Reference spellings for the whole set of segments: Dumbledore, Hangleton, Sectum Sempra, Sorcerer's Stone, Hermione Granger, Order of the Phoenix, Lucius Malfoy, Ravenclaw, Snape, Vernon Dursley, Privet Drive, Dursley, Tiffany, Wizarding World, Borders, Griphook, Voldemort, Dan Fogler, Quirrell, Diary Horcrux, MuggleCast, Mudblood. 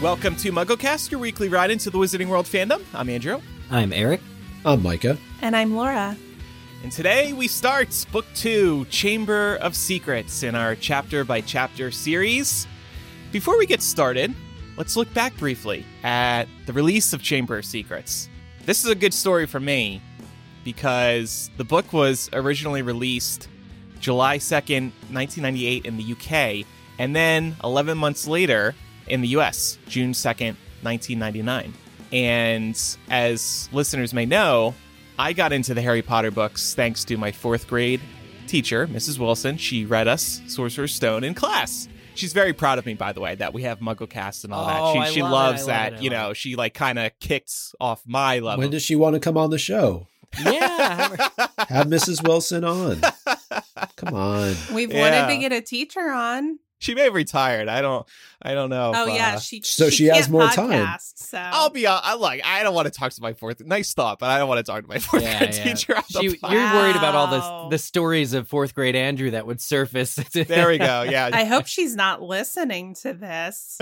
Welcome to MuggleCast, your weekly ride into the Wizarding World fandom. I'm Andrew. I'm Eric. I'm Micah. And I'm Laura. And today we start Book 2, Chamber of Secrets, in our chapter-by-chapter series. Before we get started, let's look back briefly at the release of Chamber of Secrets. This is a good story for me, because the book was originally released July 2nd, 1998 in the UK, and then 11 months later in the US, June 2nd, 1999. And as listeners may know, I got into the Harry Potter books thanks to my fourth grade teacher, Mrs. Wilson. She read us Sorcerer's Stone in class. She's very proud of me, by the way, that we have MuggleCast and all that. She loves that. She like kind of kicks off my level. When does she want to come on the show? Yeah. Have Mrs. Wilson on. Come on. We've wanted to get a teacher on. She may have retired. I don't know. Oh, yeah. She has more time. So. I'll be honest. I don't want to talk to my fourth. Nice thought, but I don't want to talk to my fourth grade teacher. You're worried about all the stories of fourth grade Andrew that would surface. There we go. Yeah. I hope she's not listening to this.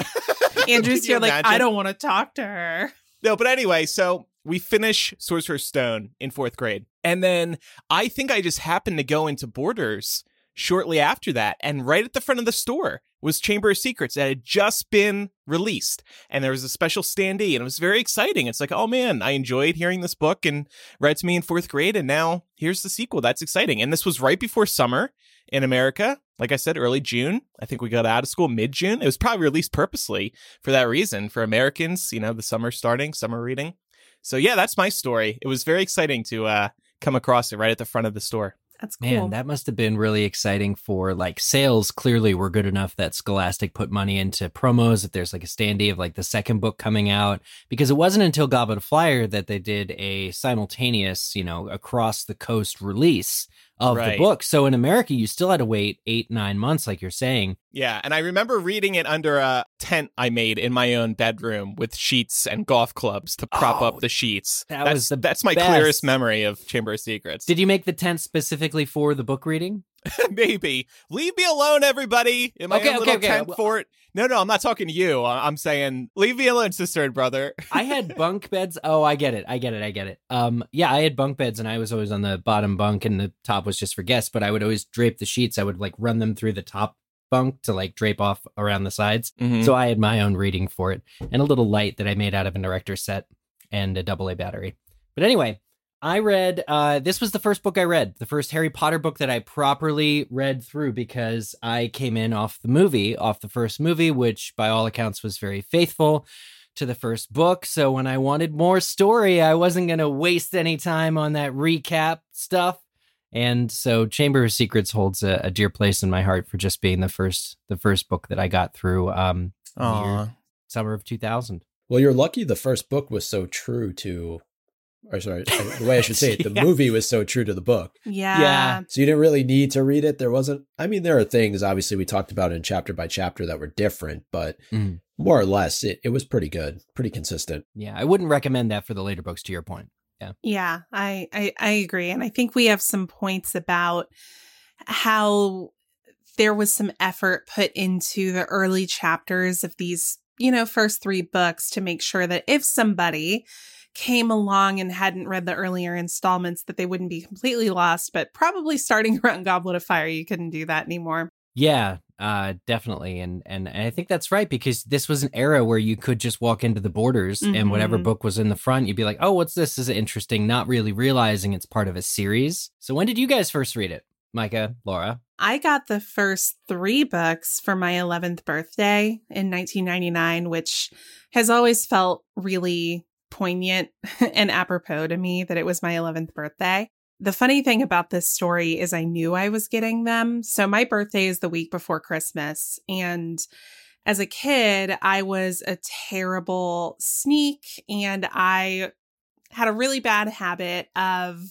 Andrew's here like, I don't want to talk to her. No, but anyway, so we finish Sorcerer's Stone in fourth grade. And then I think I just happened to go into Borders shortly after that, and right at the front of the store was Chamber of Secrets that had just been released, and there was a special standee, and it was very exciting. It's like, oh man, I enjoyed hearing this book and read to me in fourth grade, and now here's the sequel. That's exciting. And this was right before summer in America. Like I said, early June. I think we got out of school mid-June. It was probably released purposely for that reason, for Americans, you know, the summer starting, summer reading. So yeah, that's my story. It was very exciting to come across it right at the front of the store. That's cool. Man, that must have been really exciting for like sales. Clearly were good enough that Scholastic put money into promos. If there's like a standee of like the second book coming out, because it wasn't until Goblet of Fire that they did a simultaneous, you know, across the coast release of the book. So in America, you still had to wait 8-9 months, like you're saying. Yeah. And I remember reading it under a tent I made in my own bedroom with sheets and golf clubs to prop up the sheets. That's my clearest memory of Chamber of Secrets. Did you make the tent specifically for the book reading? Maybe. Leave me alone, everybody, in my own little tent fort. No, I'm not talking to you. I'm saying leave me alone, sister and brother. I had bunk beds. Oh, I get it. Yeah, I had bunk beds, and I was always on the bottom bunk, and the top was just for guests, but I would always drape the sheets. I would, like, run them through the top bunk to, like, drape off around the sides. Mm-hmm. So I had my own reading for it, and a little light that I made out of an erector set and a AA battery. But anyway, I read, this was the first book I read, the first Harry Potter book that I properly read through, because I came in off the first movie, which by all accounts was very faithful to the first book. So when I wanted more story, I wasn't going to waste any time on that recap stuff. And so Chamber of Secrets holds a dear place in my heart for just being the first book that I got through summer of 2000. Well, you're lucky the first book was so true to... Or sorry, the way I should say it, the movie was so true to the book. Yeah. So you didn't really need to read it. There wasn't, I mean, there are things, obviously, we talked about in chapter by chapter that were different, but more or less, it was pretty good, pretty consistent. Yeah, I wouldn't recommend that for the later books, to your point. Yeah. Yeah, I agree. And I think we have some points about how there was some effort put into the early chapters of these, you know, first three books to make sure that if somebody came along and hadn't read the earlier installments, that they wouldn't be completely lost, but probably starting around Goblet of Fire, you couldn't do that anymore. Yeah, definitely. And I think that's right, because this was an era where you could just walk into the Borders and whatever book was in the front, you'd be like, oh, what's this? This is interesting. Not really realizing it's part of a series. So when did you guys first read it? Micah, Laura? I got the first three books for my 11th birthday in 1999, which has always felt really poignant and apropos to me that it was my 11th birthday. The funny thing about this story is I knew I was getting them. So my birthday is the week before Christmas. And as a kid, I was a terrible sneak, and I had a really bad habit of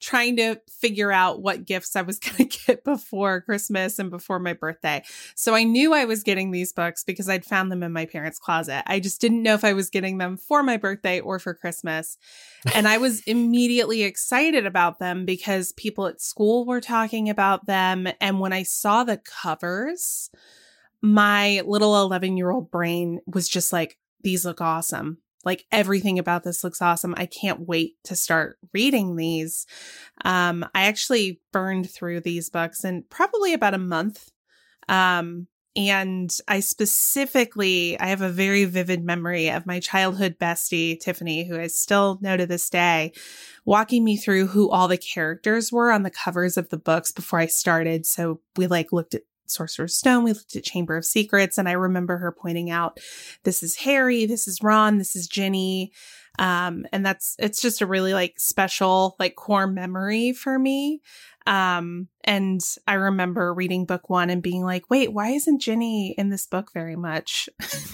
trying to figure out what gifts I was going to get before Christmas and before my birthday. So I knew I was getting these books because I'd found them in my parents' closet. I just didn't know if I was getting them for my birthday or for Christmas. And I was immediately excited about them because people at school were talking about them. And when I saw the covers my little 11-year-old brain was just like, these look awesome. Like, everything about this looks awesome. I can't wait to start reading these. I actually burned through these books in probably about a month. And I have a very vivid memory of my childhood bestie, Tiffany, who I still know to this day, walking me through who all the characters were on the covers of the books before I started. So we looked at Sorcerer's Stone, we looked at Chamber of Secrets, and I remember her pointing out, this is Harry, this is Ron, this is Ginny. And it's just a really special, core memory for me. And I remember reading book one and being like, wait, why isn't Ginny in this book very much?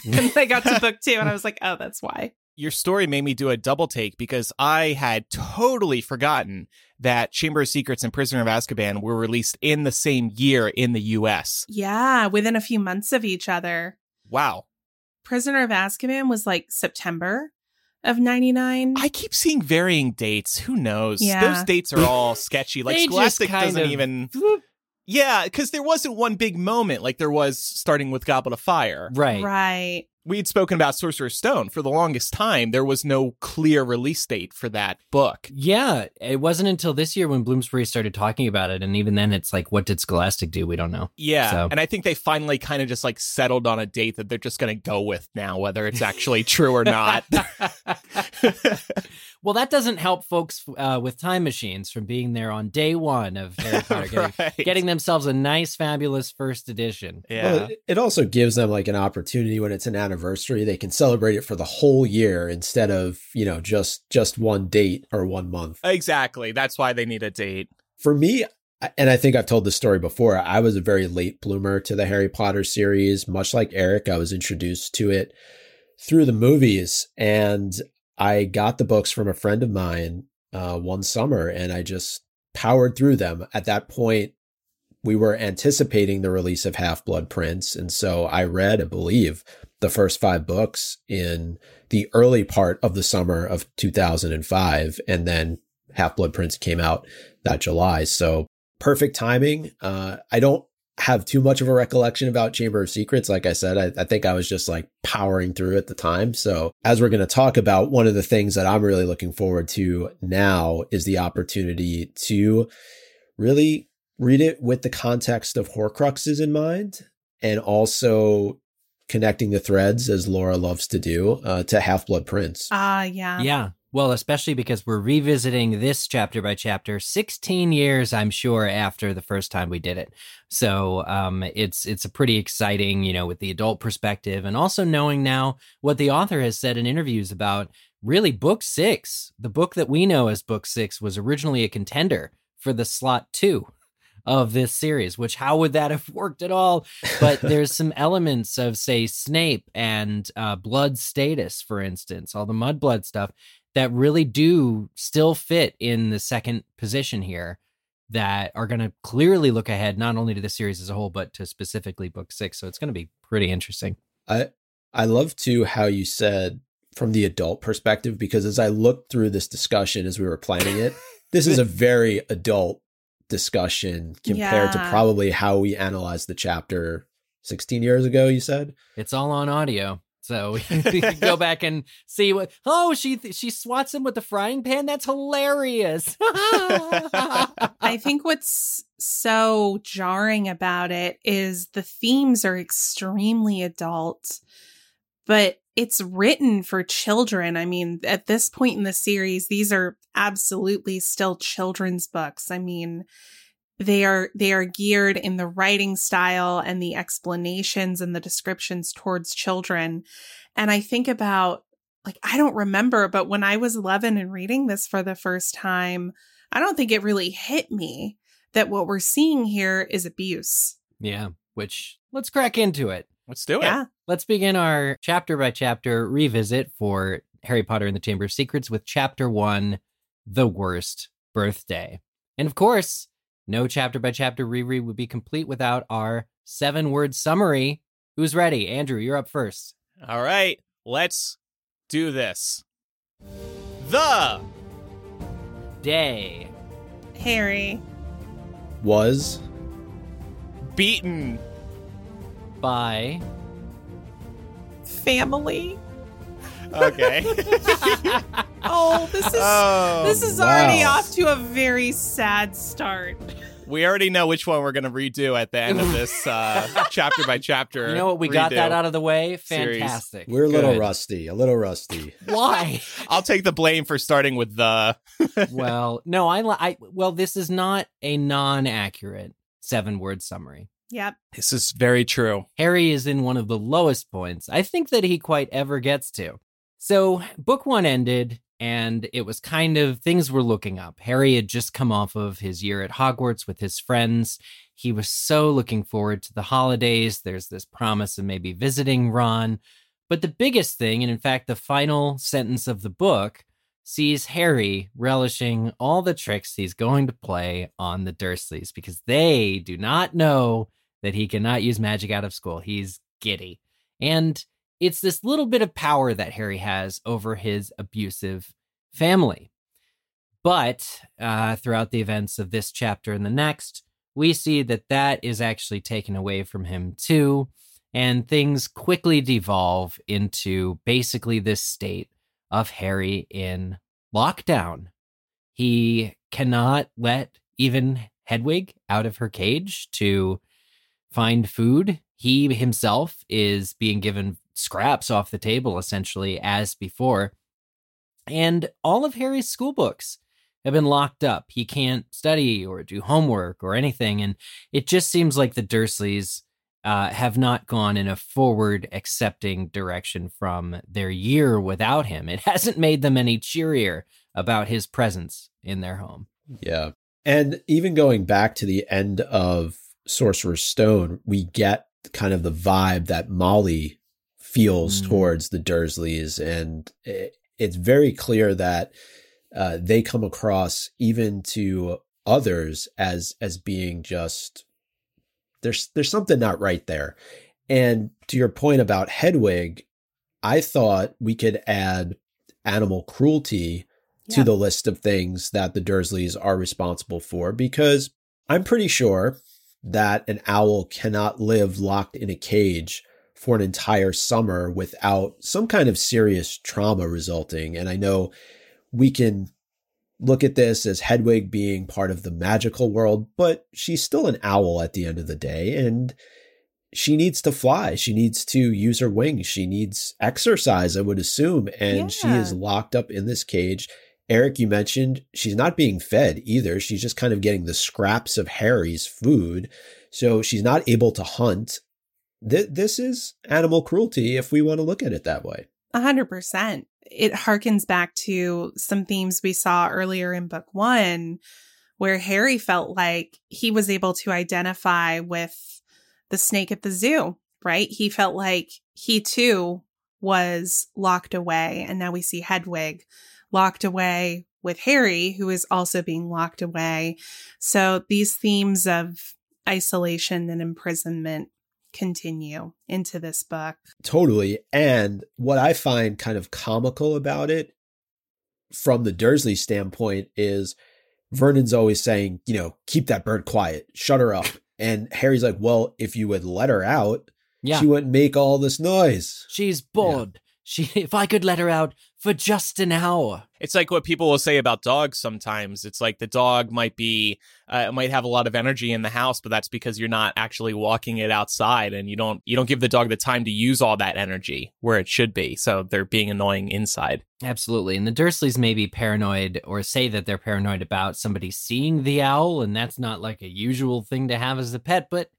And I got to book two and I was like, oh, that's why. Your story made me do a double take because I had totally forgotten that Chamber of Secrets and Prisoner of Azkaban were released in the same year in the US. Yeah, within a few months of each other. Wow. Prisoner of Azkaban was September of 99. I keep seeing varying dates. Who knows? Yeah. Those dates are all sketchy. Scholastic doesn't even... Yeah, because there wasn't one big moment like there was starting with Goblet of Fire. Right. We had spoken about Sorcerer's Stone. For the longest time, there was no clear release date for that book. Yeah, it wasn't until this year when Bloomsbury started talking about it. And even then, it's what did Scholastic do? We don't know. Yeah, so. And I think they finally kind of just settled on a date that they're just going to go with now, whether it's actually true or not. Well, that doesn't help folks with time machines from being there on day one of Harry Potter, getting themselves a nice, fabulous first edition. Yeah, well, it also gives them an opportunity when it's an anniversary. They can celebrate it for the whole year instead of, just one date or 1 month. Exactly. That's why they need a date. For me, and I think I've told this story before, I was a very late bloomer to the Harry Potter series. Much like Eric, I was introduced to it through the movies, and I got the books from a friend of mine one summer, and I just powered through them. At that point, we were anticipating the release of Half-Blood Prince, and so I read, I believe, the first 5 books in the early part of the summer of 2005, and then Half-Blood Prince came out that July. So perfect timing. I don't have too much of a recollection about Chamber of Secrets. Like I said, I think I was just powering through at the time. So as we're going to talk about, one of the things that I'm really looking forward to now is the opportunity to really read it with the context of Horcruxes in mind, and also connecting the threads, as Laura loves to do, to Half-Blood Prince. Yeah. Yeah. Well, especially because we're revisiting this chapter by chapter 16 years, I'm sure, after the first time we did it. So it's a pretty exciting, with the adult perspective, and also knowing now what the author has said in interviews about really book 6. The book that we know as book 6 was originally a contender for the slot 2 of this series, which how would that have worked at all? But there's some elements of, say, Snape and blood status, for instance, all the Mudblood stuff, that really do still fit in the second position here, that are going to clearly look ahead, not only to the series as a whole, but to specifically book 6. So it's going to be pretty interesting. I love too how you said from the adult perspective, because as I looked through this discussion as we were planning it, this is a very adult discussion compared to probably how we analyzed the chapter 16 years ago, you said? It's all on audio. So we can go back and see what, she swats him with the frying pan. That's hilarious. I think what's so jarring about it is the themes are extremely adult, but it's written for children. I mean, at this point in the series, these are absolutely still children's books. I mean, they are geared in the writing style and the explanations and the descriptions towards children. And I think about, I don't remember, but when I was 11 and reading this for the first time, I don't think it really hit me that what we're seeing here is abuse. Yeah, which let's crack into it. Let's do it. Yeah. Let's begin our chapter by chapter revisit for Harry Potter and the Chamber of Secrets with chapter 1, The Worst Birthday. And of course, no chapter by chapter reread would be complete without our 7-word summary. Who's ready? Andrew, you're up first. All right, let's do this. The day Harry was beaten by... family. Okay. This is already off to a very sad start. We already know which one we're going to redo at the end of this chapter by chapter. You know what? We got that out of the way. Fantastic. Series. We're a little rusty. A little rusty. Why? I'll take the blame for starting with the... Well, no, I this is not a non-accurate 7-word summary. Yep. This is very true. Harry is in one of the lowest points I think that he quite ever gets to. So book one ended, and it was kind of, things were looking up. Harry had just come off of his year at Hogwarts with his friends. He was so looking forward to the holidays. There's this promise of maybe visiting Ron. But the biggest thing, and in fact, the final sentence of the book, sees Harry relishing all the tricks he's going to play on the Dursleys because they do not know that he cannot use magic out of school. He's giddy. And it's this little bit of power that Harry has over his abusive family. But throughout the events of this chapter and the next, we see that that is actually taken away from him too. And things quickly devolve into basically this state of Harry in lockdown. He cannot let even Hedwig out of her cage to find food. He himself is being given scraps off the table, essentially, as before. And all of Harry's school books have been locked up. He can't study or do homework or anything. And it just seems like the Dursleys have not gone in a forward accepting direction from their year without him. It hasn't made them any cheerier about his presence in their home. Yeah. And even going back to the end of Sorcerer's Stone, we get kind of the vibe that Molly feels towards the Dursleys. And it's very clear that they come across even to others as being just, there's something not right there. And to your point about Hedwig, I thought we could add animal cruelty to the list of things that the Dursleys are responsible for, because I'm pretty sure that an owl cannot live locked in a cage for an entire summer without some kind of serious trauma resulting. And I know we can look at this as Hedwig being part of the magical world, but she's still an owl at the end of the day, and she needs to fly. She needs to use her wings. She needs exercise, I would assume. And she is locked up in this cage. Eric, you mentioned she's not being fed either. She's just kind of getting the scraps of Harry's food. So she's not able to hunt. This is animal cruelty if we want to look at it that way. 100%. It harkens back to some themes we saw earlier in book one, where Harry felt like he was able to identify with the snake at the zoo, right? He felt like he too was locked away. And now we see Hedwig locked away with Harry, who is also being locked away. So these themes of isolation and imprisonment continue into this book. Totally. And what I find kind of comical about it from the Dursley standpoint is Vernon's always saying, you know, keep that bird quiet, shut her up. And Harry's like, well, if you would let her out, she wouldn't make all this noise. She's bored. Yeah. If I could let her out for just an hour. It's like what people will say about dogs sometimes. It's like the dog might have a lot of energy in the house, but that's because you're not actually walking it outside, and you don't give the dog the time to use all that energy where it should be. So they're being annoying inside. Absolutely. And the Dursleys may be paranoid, or say that they're paranoid about somebody seeing the owl, and that's not like a usual thing to have as a pet, but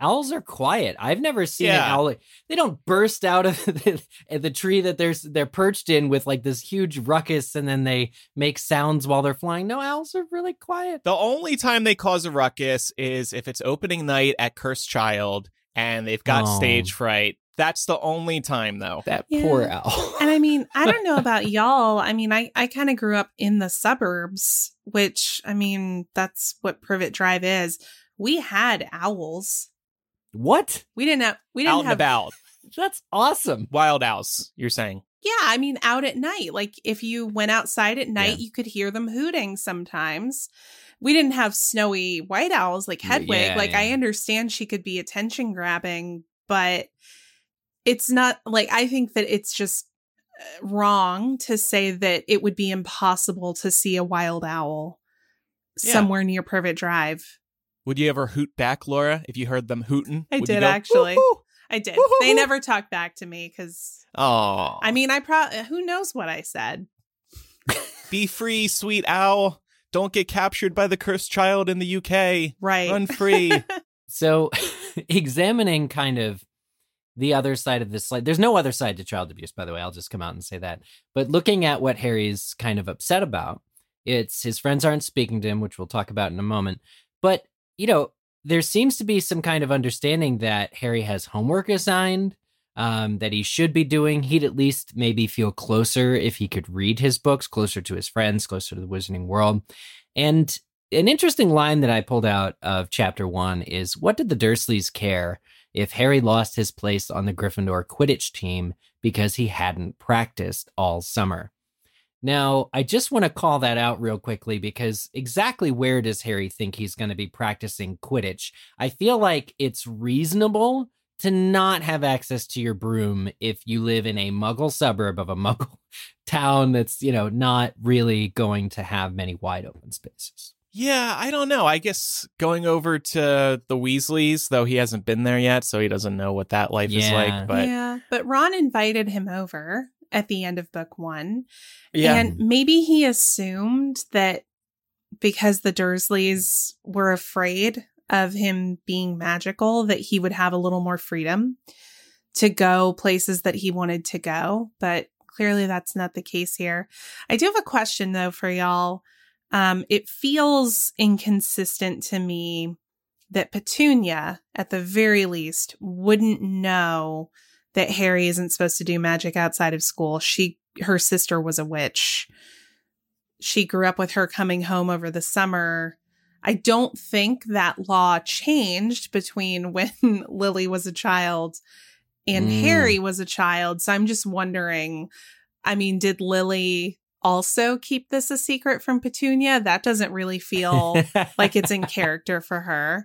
owls are quiet. I've never seen an owl. They don't burst out of the tree that they're perched in with like this huge ruckus, and then they make sounds while they're flying. No, owls are really quiet. The only time they cause a ruckus is if it's opening night at Cursed Child and they've got stage fright. That's the only time, though. That poor owl. And I mean, I don't know about y'all. I mean, I kind of grew up in the suburbs, which, I mean, that's what Privet Drive is. We had owls. What? We didn't have out and about. That's awesome. Wild owls, you're saying? Yeah, I mean, out at night. Like if you went outside at night, you could hear them hooting sometimes. We didn't have snowy white owls like Hedwig. I understand she could be attention grabbing, but it's not like, I think that it's just wrong to say that it would be impossible to see a wild owl somewhere near Privet Drive. Would you ever hoot back, Laura, if you heard them hooting? I did, actually. Woo-hoo! I did. Woo-hoo-hoo! They never talked back to me because, I mean, I probably, who knows what I said. Be free, sweet owl. Don't get captured by the cursed child in the UK. Right. Run free. So examining kind of the other side of this slide, there's no other side to child abuse, by the way. I'll just come out and say that. But looking at what Harry's kind of upset about, it's his friends aren't speaking to him, which we'll talk about in a moment. But, you know, there seems to be some kind of understanding that Harry has homework assigned, that he should be doing. He'd at least maybe feel closer if he could read his books, closer to his friends, closer to the Wizarding World. And an interesting line that I pulled out of chapter 1 is, what did the Dursleys care if Harry lost his place on the Gryffindor Quidditch team because he hadn't practiced all summer? Now, I just want to call that out real quickly, because exactly where does Harry think he's going to be practicing Quidditch? I feel like it's reasonable to not have access to your broom if you live in a Muggle suburb of a Muggle town that's, you know, not really going to have many wide open spaces. Yeah, I don't know. I guess going over to the Weasleys, though he hasn't been there yet, so he doesn't know what that life is like. But yeah, but Ron invited him over at the end of book 1. Yeah. And maybe he assumed that because the Dursleys were afraid of him being magical, that he would have a little more freedom to go places that he wanted to go. But clearly that's not the case here. I do have a question, though, for y'all. It feels inconsistent to me that Petunia, at the very least, wouldn't know that Harry isn't supposed to do magic outside of school. Her sister was a witch. She grew up with her coming home over the summer. I don't think that law changed between when Lily was a child and Harry was a child. So I'm just wondering, I mean, did Lily also keep this a secret from Petunia? That doesn't really feel like it's in character for her.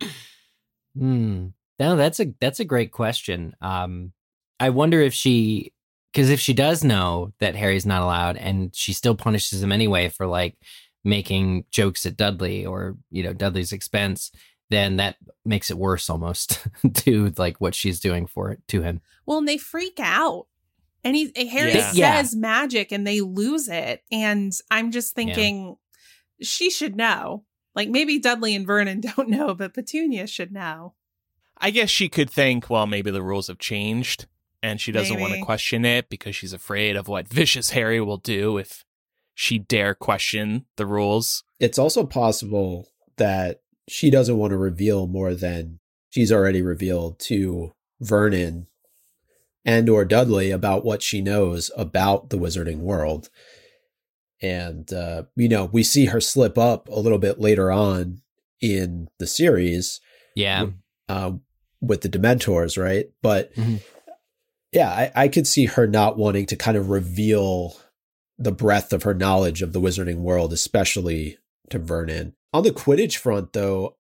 No, that's a great question. I wonder if she, because if she does know that Harry's not allowed and she still punishes him anyway for like making jokes at Dudley or, you know, Dudley's expense, then that makes it worse almost to like what she's doing for it to him. Well, and they freak out and Harry says magic and they lose it. And I'm just thinking she should know, like maybe Dudley and Vernon don't know, but Petunia should know. I guess she could think, well, maybe the rules have changed. And she doesn't want to question it because she's afraid of what vicious Harry will do if she dare question the rules. It's also possible that she doesn't want to reveal more than she's already revealed to Vernon and or Dudley about what she knows about the Wizarding World. And, you know, we see her slip up a little bit later on in the series. Yeah. With the Dementors, right? But... Mm-hmm. Yeah, I could see her not wanting to kind of reveal the breadth of her knowledge of the Wizarding World, especially to Vernon. On the Quidditch front, though,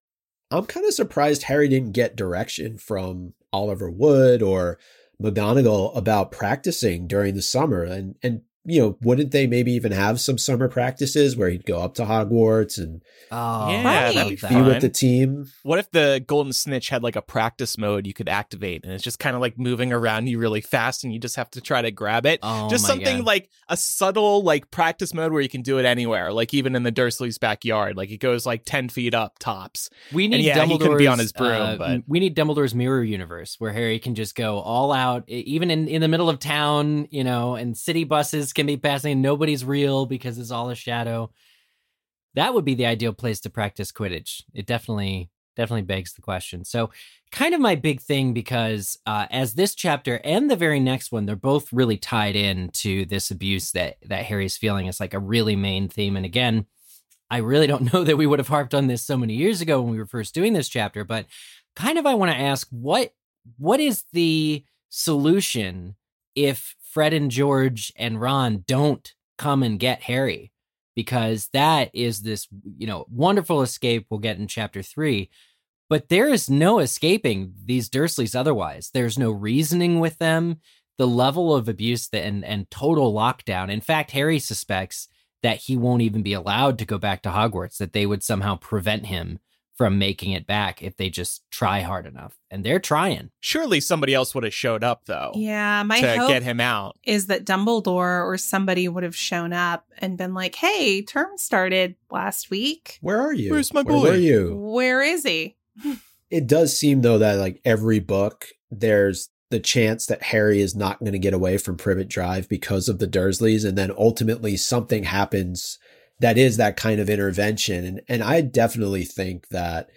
I'm kind of surprised Harry didn't get direction from Oliver Wood or McGonagall about practicing during the summer. And you know, wouldn't they maybe even have some summer practices where he'd go up to Hogwarts and be with the team? What if the Golden Snitch had like a practice mode you could activate and it's just kind of like moving around you really fast and you just have to try to grab it? Oh, just something like a subtle like practice mode where you can do it anywhere, like even in the Dursley's backyard, like it goes like 10 feet up tops. We need he couldn't be on his broom, but we need Dumbledore's Mirror Universe where Harry can just go all out, even in the middle of town, you know, and city buses can be passing. Nobody's real because it's all a shadow. That would be the ideal place to practice Quidditch. It definitely begs the question. So kind of my big thing, because as this chapter and the very next one, they're both really tied in to this abuse that Harry's feeling. It's like a really main theme. And again, I really don't know that we would have harped on this so many years ago when we were first doing this chapter, but kind of I want to ask what is the solution if Fred and George and Ron don't come and get Harry, because that is this, you know, wonderful escape we'll get in chapter 3. But there is no escaping these Dursleys otherwise. There's no reasoning with them. The level of abuse and total lockdown. In fact, Harry suspects that he won't even be allowed to go back to Hogwarts, that they would somehow prevent him from making it back if they just try hard enough. And they're trying. Surely somebody else would have showed up, though. Yeah, my hope get him out is that Dumbledore or somebody would have shown up and been like, "Hey, term started last week. Where are you? Where's my boy? Where are you? Where is he?" It does seem, though, that like every book, there's the chance that Harry is not going to get away from Privet Drive because of the Dursleys. And then ultimately something happens that is that kind of intervention. And I definitely think that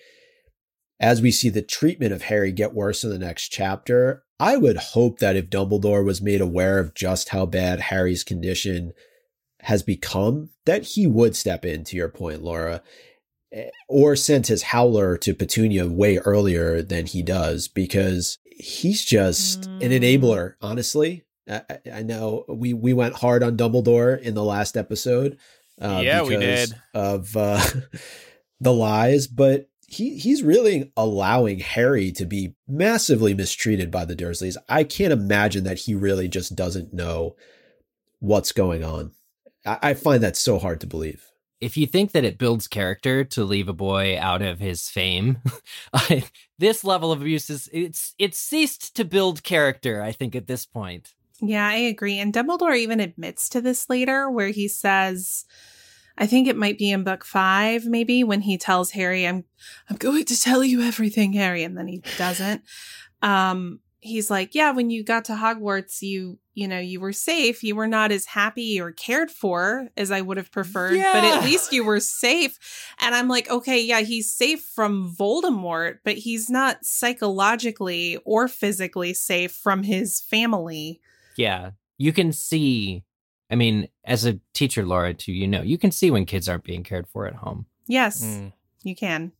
as we see the treatment of Harry get worse in the next chapter, I would hope that if Dumbledore was made aware of just how bad Harry's condition has become, that he would step in, to your point, Laura, or sent his howler to Petunia way earlier than he does, because he's just an enabler, honestly. I know we went hard on Dumbledore in the last episode. We did. Of the lies, but he's really allowing Harry to be massively mistreated by the Dursleys. I can't imagine that he really just doesn't know what's going on. I find that so hard to believe. If you think that it builds character to leave a boy out of his fame, this level of abuse it's ceased to build character, I think, at this point. Yeah, I agree. And Dumbledore even admits to this later, where he says, I think it might be in book 5, maybe, when he tells Harry, I'm going to tell you everything, Harry. And then he doesn't. He's like, yeah, when you got to Hogwarts, you know, you were safe. You were not as happy or cared for as I would have preferred, but at least you were safe. And I'm like, okay, yeah, he's safe from Voldemort, but he's not psychologically or physically safe from his family. Yeah, you can see. I mean, as a teacher, Laura, too, you know, you can see when kids aren't being cared for at home. Yes, you can.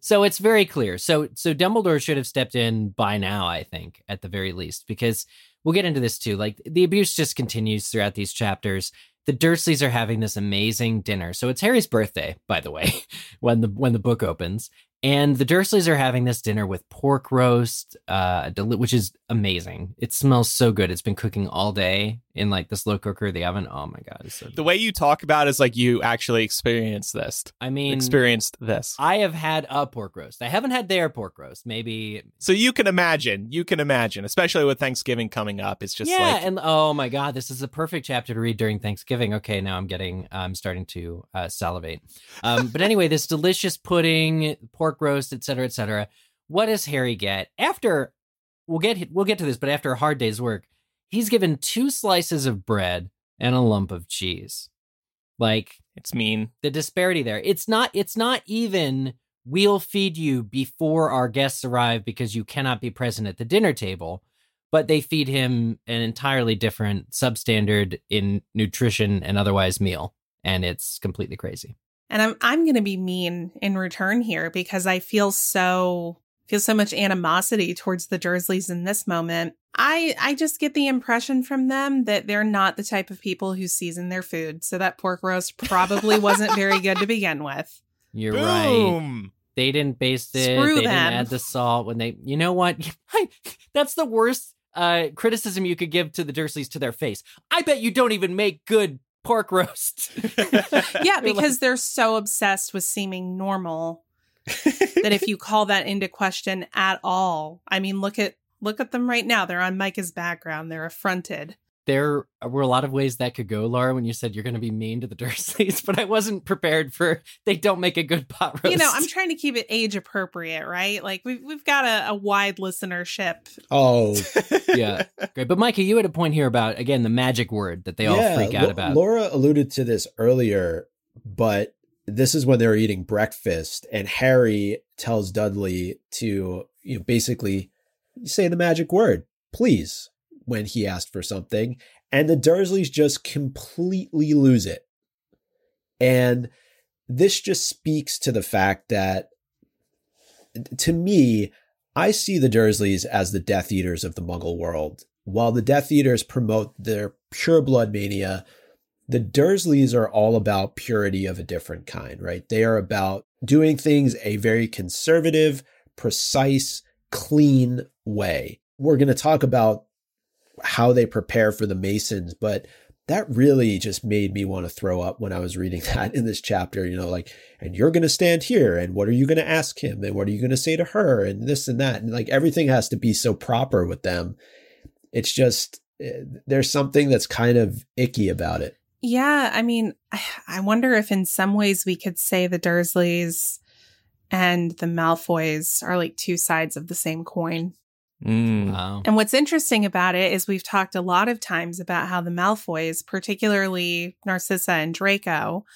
So it's very clear. So Dumbledore should have stepped in by now, I think, at the very least, because we'll get into this too. Like, the abuse just continues throughout these chapters. The Dursleys are having this amazing dinner. So it's Harry's birthday, by the way, when the book opens. And the Dursleys are having this dinner with pork roast, which is amazing. It smells so good. It's been cooking all day in like the slow cooker, the oven. Oh my God. It's so good. The way you talk about it is like you actually experienced this. I mean, I have had a pork roast. I haven't had their pork roast. Maybe. So you can imagine, especially with Thanksgiving coming up. It's just and oh my God, this is a perfect chapter to read during Thanksgiving. Okay. Now I'm starting to salivate. But anyway, this delicious pudding, pork roast, et cetera, et cetera. What does Harry get? After we'll get to this, but after a hard day's work, he's given 2 slices of bread and a lump of cheese. Like, it's mean. The disparity there. It's not even we'll feed you before our guests arrive because you cannot be present at the dinner table, but they feed him an entirely different substandard in nutrition and otherwise meal. And it's completely crazy. And I'm going to be mean in return here because I feel so much animosity towards the Dursleys in this moment. I just get the impression from them that they're not the type of people who season their food. So that pork roast probably wasn't very good to begin with. You're right. They didn't baste it. Screw them. They didn't add the salt when they, you know what? That's the worst criticism you could give to the Dursleys to their face. I bet you don't even make good pork roast. Yeah, because they're so obsessed with seeming normal that if you call that into question at all, I mean, look at them right now. They're on Micah's background. They're affronted. There were a lot of ways that could go, Laura, when you said you're going to be mean to the Dursleys, but I wasn't prepared for they don't make a good pot roast. You know, I'm trying to keep it age appropriate, right? Like we've got a wide listenership. Oh, yeah. Great. But Micah, you had a point here about, again, the magic word that they all freak out about. Laura alluded to this earlier, but this is when they were eating breakfast and Harry tells Dudley to, you know, basically say the magic word, please, when he asked for something, and the Dursleys just completely lose it. And this just speaks to the fact that, to me, I see the Dursleys as the Death Eaters of the Muggle world. While the Death Eaters promote their pure blood mania, the Dursleys are all about purity of a different kind, right? They are about doing things a very conservative, precise, clean way. We're going to talk about how they prepare for the Masons, but that really just made me want to throw up when I was reading that in this chapter, you know, like, and you're going to stand here and what are you going to ask him? And what are you going to say to her? And this and that. And like, everything has to be so proper with them. It's just, there's something that's kind of icky about it. Yeah. I mean, I wonder if in some ways we could say the Dursleys and the Malfoys are like two sides of the same coin. Mm. Wow. And what's interesting about it is we've talked a lot of times about how the Malfoys, particularly Narcissa and Draco,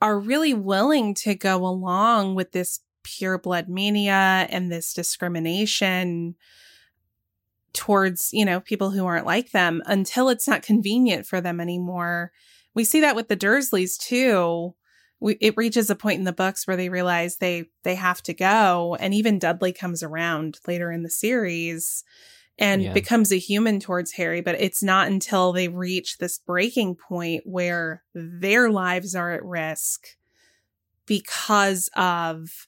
are really willing to go along with this pureblood mania and this discrimination towards, you know, people who aren't like them until it's not convenient for them anymore. We see that with the Dursleys, too. It reaches a point in the books where they realize they have to go. And even Dudley comes around later in the series and becomes a human towards Harry. But it's not until they reach this breaking point where their lives are at risk because of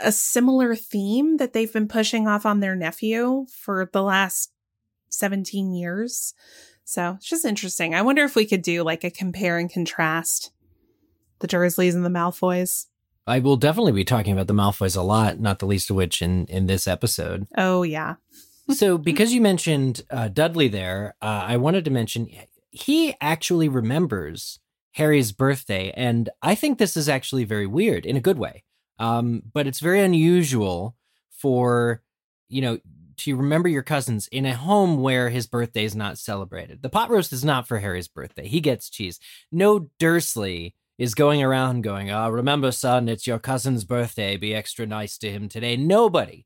a similar theme that they've been pushing off on their nephew for the last 17 years. So it's just interesting. I wonder if we could do like a compare and contrast the Dursleys and the Malfoys. I will definitely be talking about the Malfoys a lot, not the least of which in this episode. Oh, yeah. So because you mentioned Dudley there, I wanted to mention he actually remembers Harry's birthday. And I think this is actually very weird in a good way. But it's very unusual for, you know, to remember your cousins in a home where his birthday is not celebrated. The pot roast is not for Harry's birthday. He gets cheese. No Dursley is going around going, "Oh, remember, son, it's your cousin's birthday. Be extra nice to him today." Nobody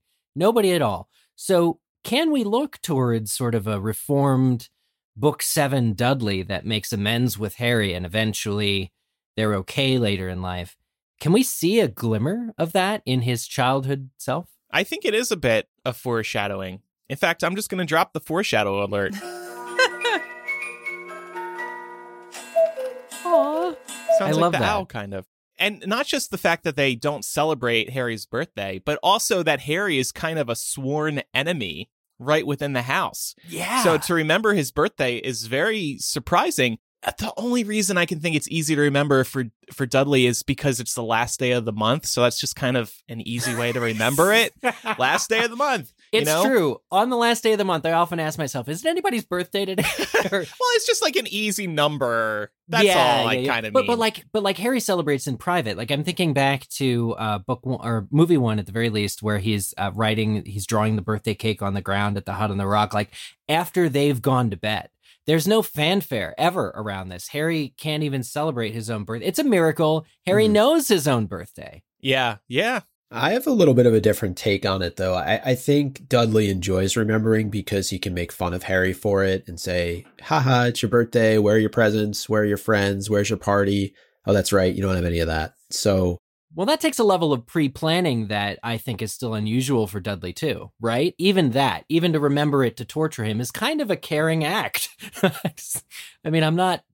at all. So can we look towards sort of a reformed Book 7 Dudley that makes amends with Harry and eventually they're okay later in life? Can we see a glimmer of that in his childhood self? I think it is a bit of foreshadowing. In fact, I'm just going to drop the foreshadow alert. Aww. Sounds I like love the that. Owl, kind of. And not just the fact that they don't celebrate Harry's birthday, but also that Harry is kind of a sworn enemy right within the house. Yeah. So to remember his birthday is very surprising. The only reason I can think it's easy to remember for Dudley is because it's the last day of the month. So that's just kind of an easy way to remember it. Last day of the month. It's true. On the last day of the month, I often ask myself, is it anybody's birthday today? Well, it's just like an easy number. That's all I kind of mean. But like Harry celebrates in private. Like I'm thinking back to book one, or movie one at the very least, where he's he's drawing the birthday cake on the ground at the hut on the rock, like after they've gone to bed. There's no fanfare ever around this. Harry can't even celebrate his own birthday. It's a miracle. Harry knows his own birthday. Yeah, yeah. I have a little bit of a different take on it, though. I think Dudley enjoys remembering because he can make fun of Harry for it and say, haha, it's your birthday. Where are your presents? Where are your friends? Where's your party? Oh, that's right. You don't have any of that. So, well, that takes a level of pre-planning that I think is still unusual for Dudley, too, right? Even to remember it to torture him is kind of a caring act. I mean, I'm not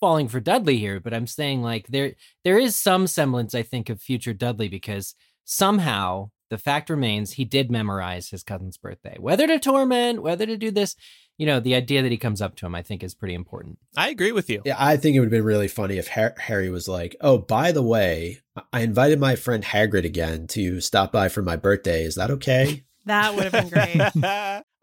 falling for Dudley here, but I'm saying like there is some semblance, I think, of future Dudley because somehow the fact remains he did memorize his cousin's birthday, whether to torment, whether to do this. You know, the idea that he comes up to him, I think, is pretty important. I agree with you. Yeah, I think it would have been really funny if Harry was like, oh, by the way, I invited my friend Hagrid again to stop by for my birthday. Is that okay? That would have been great.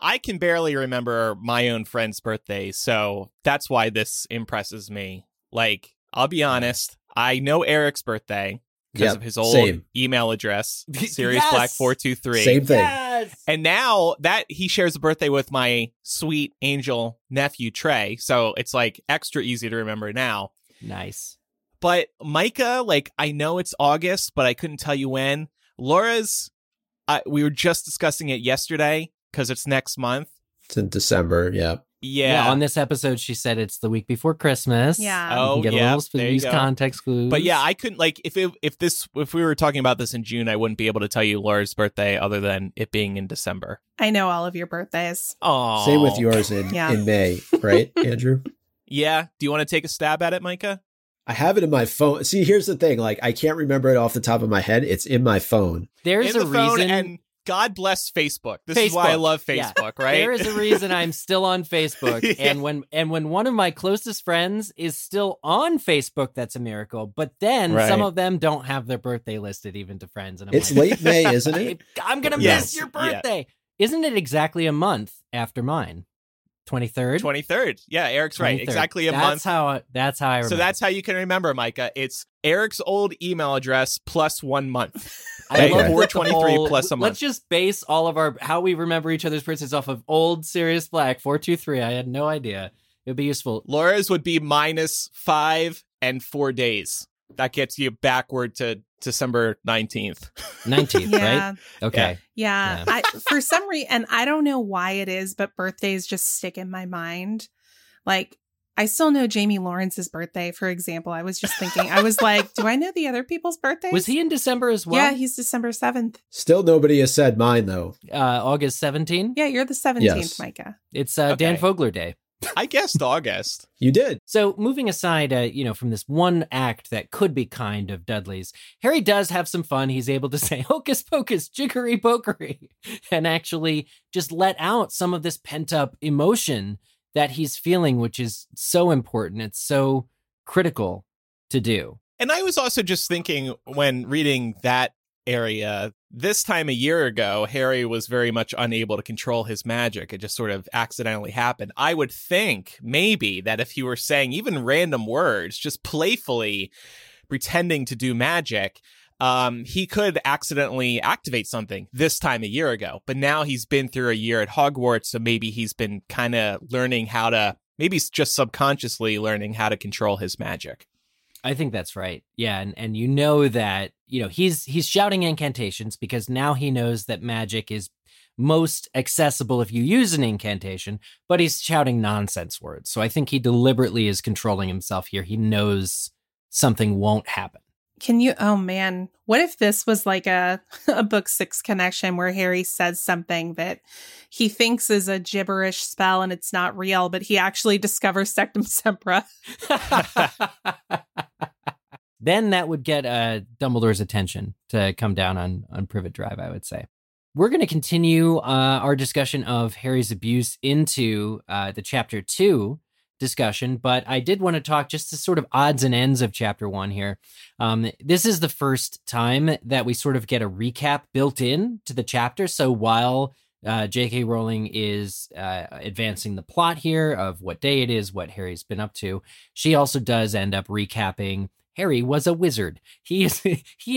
I can barely remember my own friend's birthday, so that's why this impresses me. Like, I'll be honest, I know Eric's birthday because of his old email address, SiriusBlack423. Same thing. Yes. And now that he shares a birthday with my sweet angel nephew, Trey, so it's like extra easy to remember now. Nice. But Micah, like, I know it's August, but I couldn't tell you when. Laura's, we were just discussing it yesterday because it's next month. It's in December, Yeah. On this episode, she said it's the week before Christmas. Yeah. Oh, you can get a little use context clues. But yeah, I couldn't, like, if we were talking about this in June, I wouldn't be able to tell you Laura's birthday other than it being in December. I know all of your birthdays. Oh, same with yours in May, right, Andrew? Yeah. Do you want to take a stab at it, Micah? I have it in my phone. See, here's the thing. Like, I can't remember it off the top of my head. It's in my phone. There's a reason. And God bless Facebook. This is why I love Facebook, right? There is a reason I'm still on Facebook. Yeah. And when one of my closest friends is still on Facebook, that's a miracle. But then some of them don't have their birthday listed even to friends. And I'm it's late May, isn't it? I'm going to miss your birthday. Yeah. Isn't it exactly a month after mine? 23rd? 23rd. Yeah, Eric's 23rd. Right. Exactly a month. That's how I remember. So that's how you can remember, Micah. It's Eric's old email address plus 1 month. I love 423 plus a month. Let's just base all of how we remember each other's birthdays off of old Sirius Black 423. I had no idea. It would be useful. Laura's would be minus 5 and 4 days. That gets you backward to December 19th. 19th, right? Okay. Yeah. For some reason, and I don't know why it is, but birthdays just stick in my mind. Like, I still know Jamie Lawrence's birthday, for example. I was just thinking, I was like, do I know the other people's birthdays? Was he in December as well? Yeah, he's December 7th. Still nobody has said mine, though. August 17th? Yeah, you're the 17th, yes. Micah. It's Dan Fogler Day. I guessed August. You did. So moving aside, from this one act that could be kind of Dudley's, Harry does have some fun. He's able to say hocus pocus, jiggery pokery, and actually just let out some of this pent up emotion that he's feeling, which is so important. It's so critical to do. And I was also just thinking when reading that area, this time a year ago, Harry was very much unable to control his magic. It just sort of accidentally happened. I would think maybe that if he were saying even random words, just playfully pretending to do magic, he could accidentally activate something this time a year ago. But now he's been through a year at Hogwarts, so maybe he's been kind of learning how to, maybe just subconsciously learning how to control his magic. I think that's right. Yeah. And you know that, he's shouting incantations because now he knows that magic is most accessible if you use an incantation, but he's shouting nonsense words. So I think he deliberately is controlling himself here. He knows something won't happen. What if this was like a book 6 connection where Harry says something that he thinks is a gibberish spell and it's not real, but he actually discovers Sectum Sempra. Then that would get Dumbledore's attention to come down on Privet Drive, I would say. We're going to continue our discussion of Harry's abuse into the Chapter 2 discussion, but I did want to talk just the sort of odds and ends of Chapter 1 here. This is the first time that we sort of get a recap built in to the chapter. So while J.K. Rowling is advancing the plot here of what day it is, what Harry's been up to, she also does end up recapping Harry was a wizard. He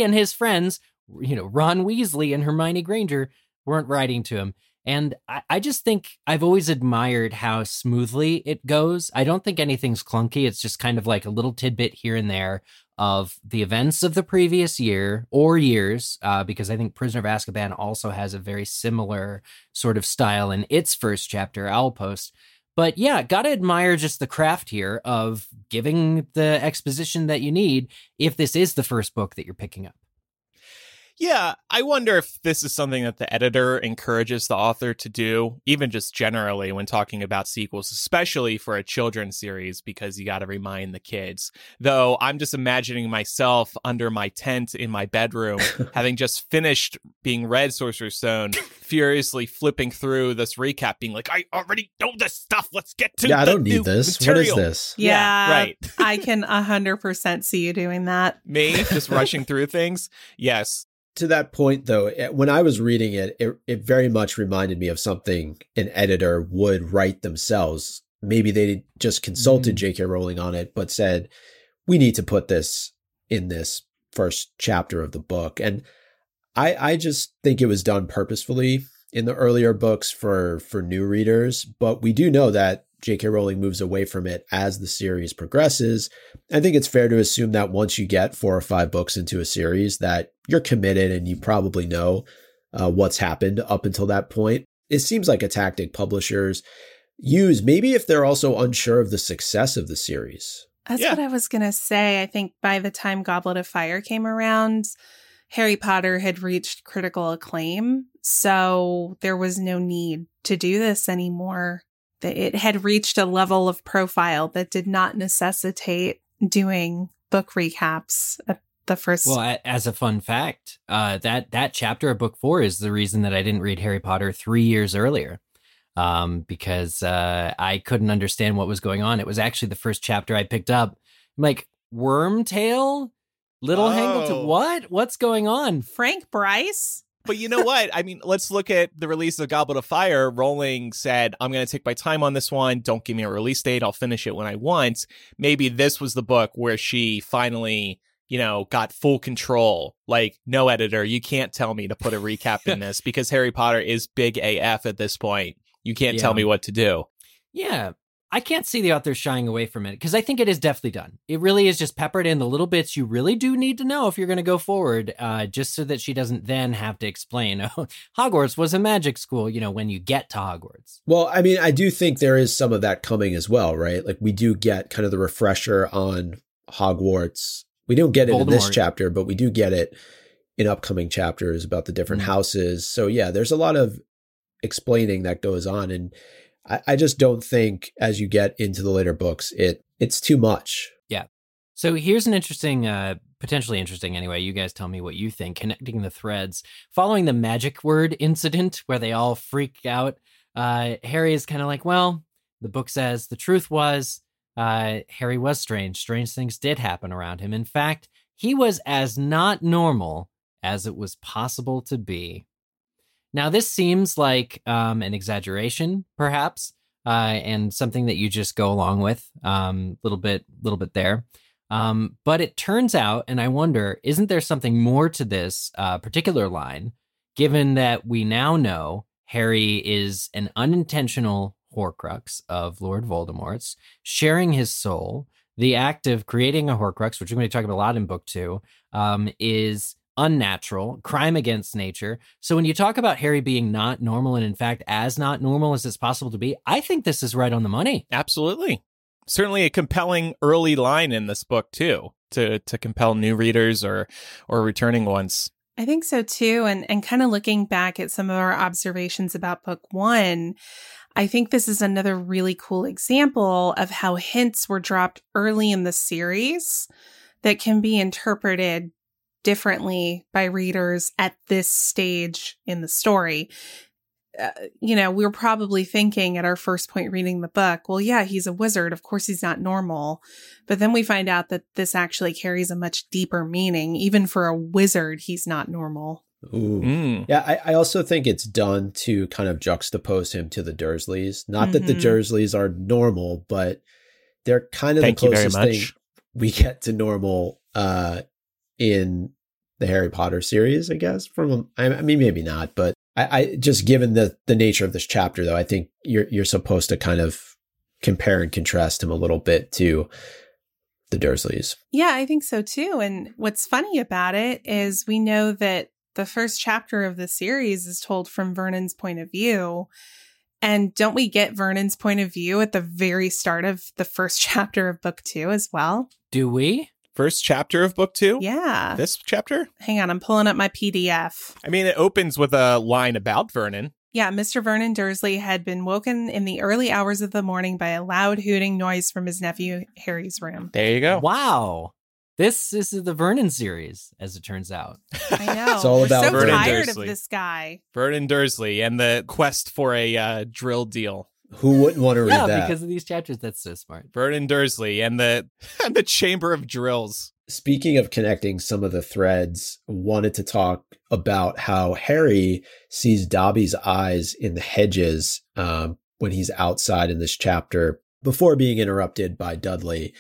and his friends, Ron Weasley and Hermione Granger, weren't writing to him. And I just think I've always admired how smoothly it goes. I don't think anything's clunky. It's just kind of like a little tidbit here and there of the events of the previous year or years, because I think Prisoner of Azkaban also has a very similar sort of style in its first chapter, Owlpost. But yeah, gotta admire just the craft here of giving the exposition that you need if this is the first book that you're picking up. Yeah, I wonder if this is something that the editor encourages the author to do, even just generally when talking about sequels, especially for a children's series, because you got to remind the kids. Though I'm just imagining myself under my tent in my bedroom, having just finished being read Sorcerer's Stone, furiously flipping through this recap, being like, I already know this stuff. Let's get to I don't need this. Material. What is this? Yeah, right. I can 100% see you doing that. Me? Just rushing through things? Yes. To that point, though, when I was reading it, it very much reminded me of something an editor would write themselves. Maybe they just consulted J.K. Rowling on it, but said, we need to put this in this first chapter of the book. And I just think it was done purposefully in the earlier books for new readers. But we do know that J.K. Rowling moves away from it as the series progresses. I think it's fair to assume that once you get 4 or 5 books into a series that you're committed and you probably know what's happened up until that point. It seems like a tactic publishers use, maybe if they're also unsure of the success of the series. That's what I was going to say. I think by the time Goblet of Fire came around, Harry Potter had reached critical acclaim. So there was no need to do this anymore. It had reached a level of profile that did not necessitate doing book recaps at the first. Well, as a fun fact, that chapter of book 4 is the reason that I didn't read Harry Potter 3 years earlier, because I couldn't understand what was going on. It was actually the first chapter I picked up. I'm like, Wormtail? Little Hangleton? What? What's going on? Frank Bryce? But you know what? I mean, let's look at the release of Goblet of Fire. Rowling said, I'm going to take my time on this one. Don't give me a release date. I'll finish it when I want. Maybe this was the book where she finally, you know, got full control. Like, no editor, you can't tell me to put a recap in this because Harry Potter is big AF at this point. You can't tell me what to do. Yeah. I can't see the author shying away from it because I think it is deftly done. It really is just peppered in the little bits you really do need to know if you're going to go forward, just so that she doesn't then have to explain, oh, Hogwarts was a magic school, you know, when you get to Hogwarts. Well, I mean, I do think there is some of that coming as well, right? Like we do get kind of the refresher on Hogwarts. We don't get it in this chapter, but we do get it in upcoming chapters about the different houses. So yeah, there's a lot of explaining that goes on, and I just don't think as you get into the later books, it's too much. Yeah. So here's an interesting, potentially interesting anyway, you guys tell me what you think, connecting the threads. Following the magic word incident where they all freak out, Harry is kind of like, well, the book says the truth was Harry was strange. Strange things did happen around him. In fact, he was as not normal as it was possible to be. Now, this seems like an exaggeration, perhaps, and something that you just go along with a little bit there. But it turns out, and I wonder, isn't there something more to this particular line, given that we now know Harry is an unintentional Horcrux of Lord Voldemort's, sharing his soul. The act of creating a Horcrux, which we're going to talk about a lot in book 2, is unnatural, crime against nature. So when you talk about Harry being not normal, and in fact, as not normal as it's possible to be, I think this is right on the money. Absolutely. Certainly a compelling early line in this book, too, to compel new readers or returning ones. I think so, too. And kind of looking back at some of our observations about book 1, I think this is another really cool example of how hints were dropped early in the series that can be interpreted differently by readers at this stage in the story. You know, we were probably thinking at our first point reading the book, well, yeah, he's a wizard. Of course, he's not normal. But then we find out that this actually carries a much deeper meaning. Even for a wizard, he's not normal. Ooh. Mm. Yeah, I also think it's done to kind of juxtapose him to the Dursleys. Not that the Dursleys are normal, but they're kind of the closest thing we get to normal in the Harry Potter series, I guess. I mean, maybe not, but I just given the nature of this chapter, though, I think you're supposed to kind of compare and contrast him a little bit to the Dursleys. Yeah, I think so too. And what's funny about it is we know that the first chapter of the series is told from Vernon's point of view. And don't we get Vernon's point of view at the very start of the first chapter of book 2 as well? Do we? First chapter of book 2? Yeah. This chapter? Hang on, I'm pulling up my PDF. I mean, it opens with a line about Vernon. Yeah, Mr. Vernon Dursley had been woken in the early hours of the morning by a loud hooting noise from his nephew Harry's room. There you go. Wow. This is the Vernon series, as it turns out. I know. It's all about Vernon Dursley. We're so tired of this guy. Vernon Dursley and the quest for a drill deal. Who wouldn't want to read that? Yeah, because of these chapters. That's so smart. Vernon Dursley and the Chamber of Drills. Speaking of connecting some of the threads, wanted to talk about how Harry sees Dobby's eyes in the hedges when he's outside in this chapter before being interrupted by Dudley.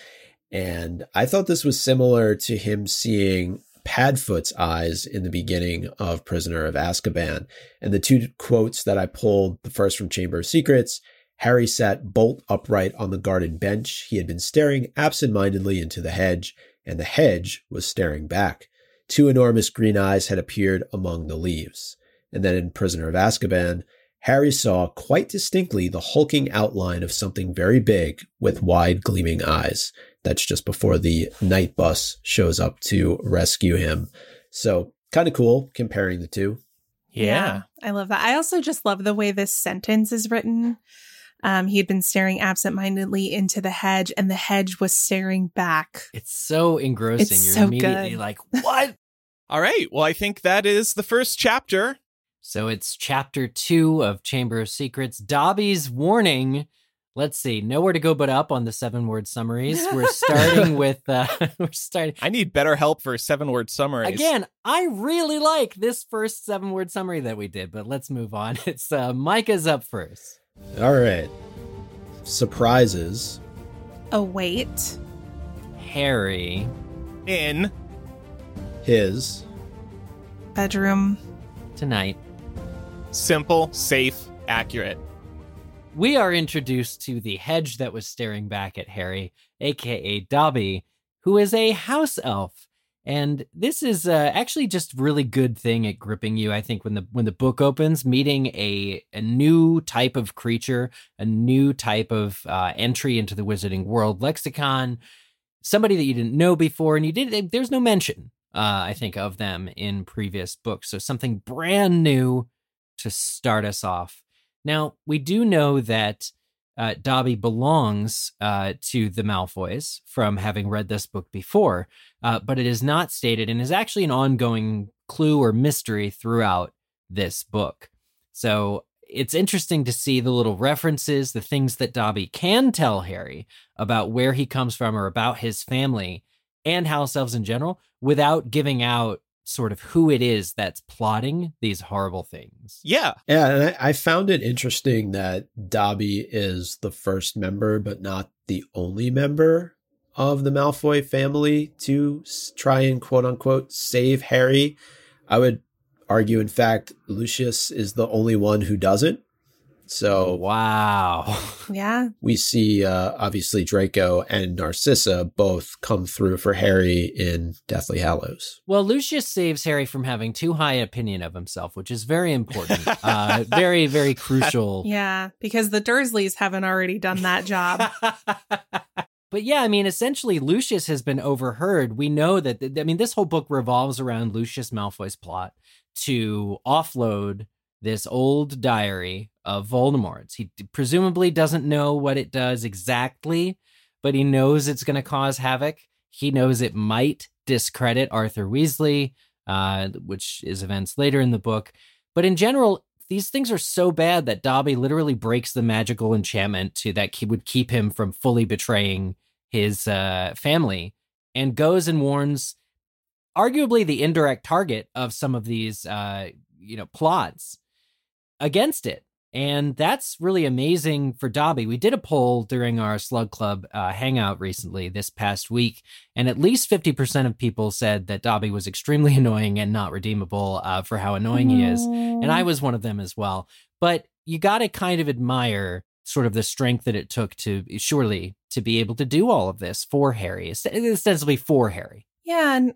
And I thought this was similar to him seeing Padfoot's eyes in the beginning of Prisoner of Azkaban. And the two quotes that I pulled, the first from Chamber of Secrets, Harry sat bolt upright on the garden bench. He had been staring absentmindedly into the hedge, and the hedge was staring back. Two enormous green eyes had appeared among the leaves. And then in Prisoner of Azkaban, Harry saw quite distinctly the hulking outline of something very big with wide gleaming eyes. That's just before the night bus shows up to rescue him. So kind of cool comparing the two. Yeah. I love that. I also just love the way this sentence is written. He had been staring absentmindedly into the hedge, and the hedge was staring back. It's so engrossing. You're immediately good. Like, what? All right. Well, I think that is the first chapter. So it's chapter 2 of Chamber of Secrets. Dobby's warning. Let's see. Nowhere to go but up on the 7-word summaries. We're starting with... I need better help for 7-word summaries. Again, I really like this first 7-word summary that we did, but let's move on. It's Micah's up first. All right. Surprises. Await. Harry. In. His. Bedroom. Tonight. Simple, safe, accurate. We are introduced to the hedge that was staring back at Harry, a.k.a. Dobby, who is a house elf. And this is actually just really good thing at gripping you, I think, when the book opens, meeting a new type of creature, a new type of entry into the Wizarding World lexicon, somebody that you didn't know before, and there's no mention, I think, of them in previous books. So something brand new to start us off. Now, we do know that Dobby belongs to the Malfoys from having read this book before, but it is not stated and is actually an ongoing clue or mystery throughout this book. So it's interesting to see the little references, the things that Dobby can tell Harry about where he comes from or about his family and house-elves in general without giving out sort of who it is that's plotting these horrible things. Yeah. Yeah, and I found it interesting that Dobby is the first member, but not the only member of the Malfoy family to try and quote-unquote save Harry. I would argue, in fact, Lucius is the only one who doesn't. So, wow. Yeah. We see, obviously, Draco and Narcissa both come through for Harry in Deathly Hallows. Well, Lucius saves Harry from having too high an opinion of himself, which is very important. Very, very crucial. Yeah, because the Dursleys haven't already done that job. But yeah, I mean, essentially, Lucius has been overheard. We know that, this whole book revolves around Lucius Malfoy's plot to offload this old diary of Voldemort's. He presumably doesn't know what it does exactly, but he knows it's going to cause havoc. He knows it might discredit Arthur Weasley, which is events later in the book. But in general, these things are so bad that Dobby literally breaks the magical enchantment that would keep him from fully betraying his family, and goes and warns arguably the indirect target of some of these plots against it. And that's really amazing for Dobby. We did a poll during our Slug Club hangout recently this past week, and at least 50% of people said that Dobby was extremely annoying and not redeemable for how annoying he is. And I was one of them as well. But you got to kind of admire sort of the strength that it took to be able to do all of this for Harry, ostensibly for Harry. Yeah, and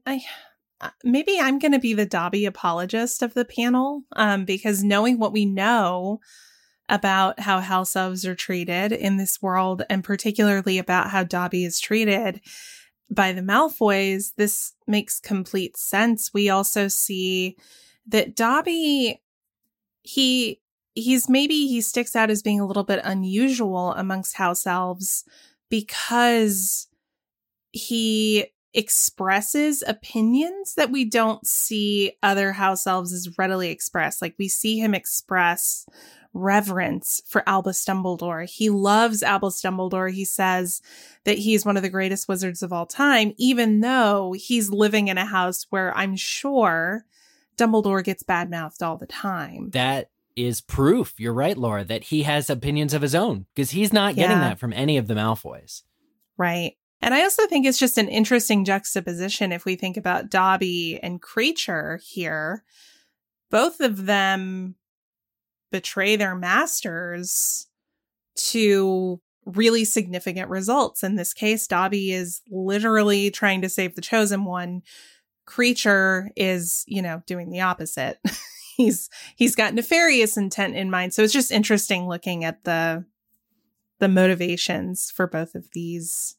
maybe I'm going to be the Dobby apologist of the panel, because knowing what we know about how house elves are treated in this world, and particularly about how Dobby is treated by the Malfoys, this makes complete sense. We also see that Dobby, he sticks out as being a little bit unusual amongst house elves because he expresses opinions that we don't see other house elves as readily expressed. Like, we see him express reverence for Albus Dumbledore. He loves Albus Dumbledore. He says that he's one of the greatest wizards of all time, even though he's living in a house where I'm sure Dumbledore gets badmouthed all the time. That is proof, you're right, Laura, that he has opinions of his own, because he's not getting that from any of the Malfoys. Right. And I also think it's just an interesting juxtaposition if we think about Dobby and Kreacher here. Both of them betray their masters to really significant results. In this case, Dobby is literally trying to save the chosen one. Kreacher is, doing the opposite. He's got nefarious intent in mind. So it's just interesting looking at the motivations for both of these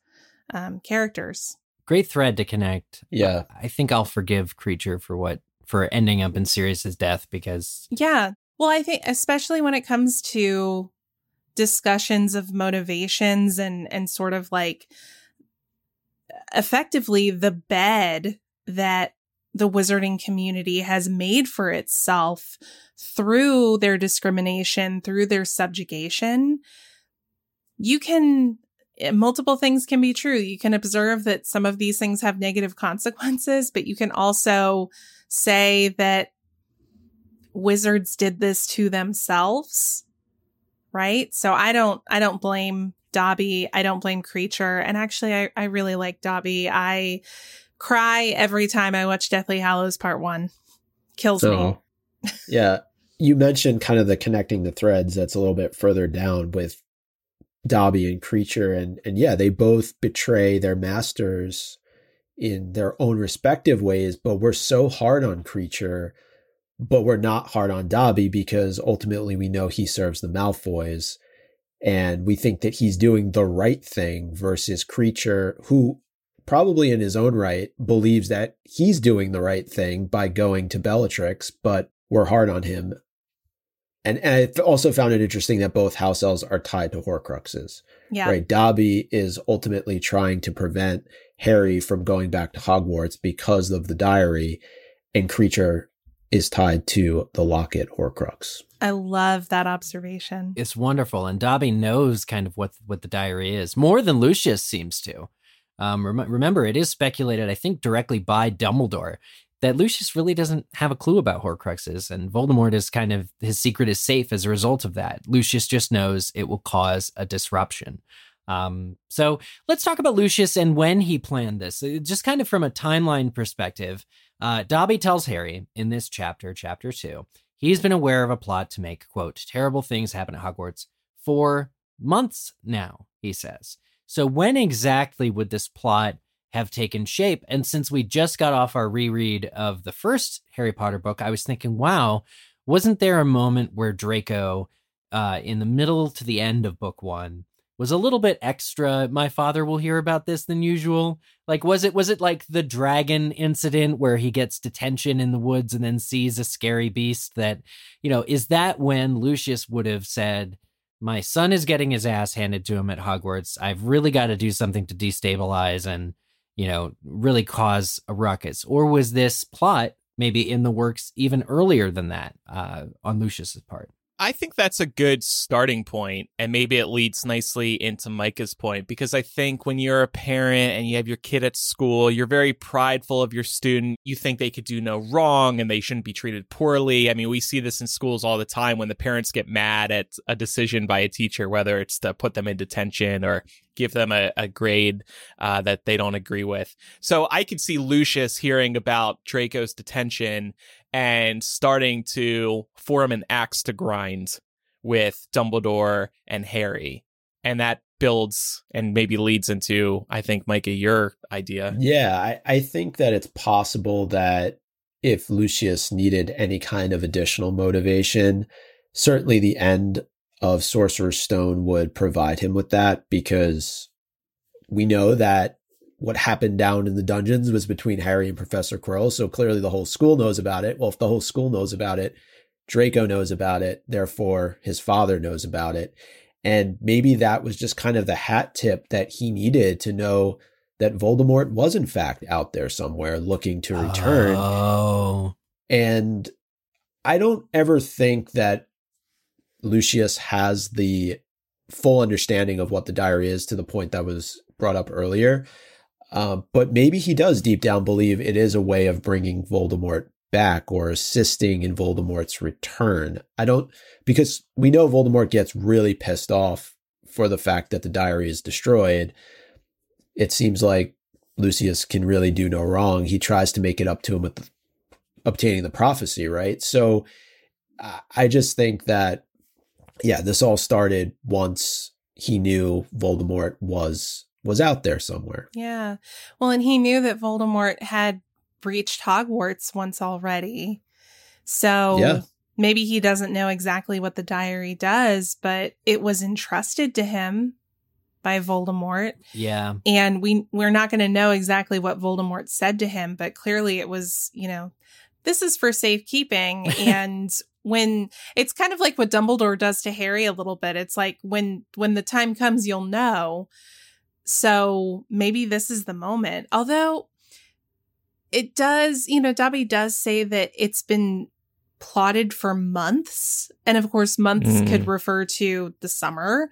characters. Great thread to connect. Yeah. I think I'll forgive Kreacher for ending up in Sirius's death because. Yeah. Well, I think especially when it comes to discussions of motivations and sort of like effectively the bed that the wizarding community has made for itself through their discrimination, through their subjugation. Multiple things can be true. You can observe that some of these things have negative consequences, but you can also say that wizards did this to themselves, right? So I don't blame Dobby. I don't blame Kreacher. And actually, I really like Dobby. I cry every time I watch Deathly Hallows Part 1. Kills me. Yeah. You mentioned kind of the connecting the threads that's a little bit further down with Dobby and Kreacher, and yeah, they both betray their masters in their own respective ways, but we're so hard on Kreacher, but we're not hard on Dobby because ultimately we know he serves the Malfoys and we think that he's doing the right thing versus Kreacher, who probably in his own right believes that he's doing the right thing by going to Bellatrix, but we're hard on him. And I also found it interesting that both house elves are tied to Horcruxes. Yeah. Right? Dobby is ultimately trying to prevent Harry from going back to Hogwarts because of the diary, and Kreacher is tied to the locket Horcrux. I love that observation. It's wonderful. And Dobby knows kind of what the diary is, more than Lucius seems to. Remember, it is speculated, I think, directly by Dumbledore, that Lucius really doesn't have a clue about Horcruxes, and Voldemort is kind of, his secret is safe as a result of that. Lucius just knows it will cause a disruption. So let's talk about Lucius and when he planned this. Just kind of from a timeline perspective, Dobby tells Harry in this chapter, chapter 2, he's been aware of a plot to make, quote, terrible things happen at Hogwarts for months now, he says. So when exactly would this plot have taken shape? And since we just got off our reread of the first Harry Potter book, I was thinking, wow, wasn't there a moment where Draco, in the middle to the end of book one, was a little bit extra, my father will hear about this, than usual? Like, was it like the dragon incident where he gets detention in the woods and then sees a scary beast that, you know, is that when Lucius would have said, my son is getting his ass handed to him at Hogwarts. I've really got to do something to destabilize and, you know, really cause a ruckus? Or was this plot maybe in the works even earlier than that on Lucius's part? I think that's a good starting point, and maybe it leads nicely into Micah's point, because I think when you're a parent and you have your kid at school, you're very prideful of your student. You think they could do no wrong and they shouldn't be treated poorly. I mean, we see this in schools all the time when the parents get mad at a decision by a teacher, whether it's to put them in detention or give them a grade that they don't agree with. So I could see Lucius hearing about Draco's detention and starting to form an axe to grind with Dumbledore and Harry. And that builds and maybe leads into, I think, Micah, your idea. Yeah, I think that it's possible that if Lucius needed any kind of additional motivation, certainly the end of Sorcerer's Stone would provide him with that, because we know that what happened down in the dungeons was between Harry and Professor Quirrell. So clearly the whole school knows about it. Well, if the whole school knows about it, Draco knows about it. Therefore, his father knows about it. And maybe that was just kind of the hat tip that he needed to know that Voldemort was in fact out there somewhere looking to return. Oh. And I don't ever think that Lucius has the full understanding of what the diary is, to the point that was brought up earlier. But maybe he does deep down believe it is a way of bringing Voldemort back or assisting in Voldemort's return. Because we know Voldemort gets really pissed off for the fact that the diary is destroyed. It seems like Lucius can really do no wrong. He tries to make it up to him with obtaining the prophecy, right? So I just think that, yeah, this all started once he knew Voldemort was out there somewhere. Yeah. Well, and he knew that Voldemort had breached Hogwarts once already. So yeah, maybe he doesn't know exactly what the diary does, but it was entrusted to him by Voldemort. Yeah. And we're not going to know exactly what Voldemort said to him, but clearly it was, you know, this is for safekeeping. And when it's kind of like what Dumbledore does to Harry a little bit, it's like when the time comes, you'll know. So maybe this is the moment. Although it does, you know, Dobby does say that it's been plotted for months. And of course, months could refer to the summer,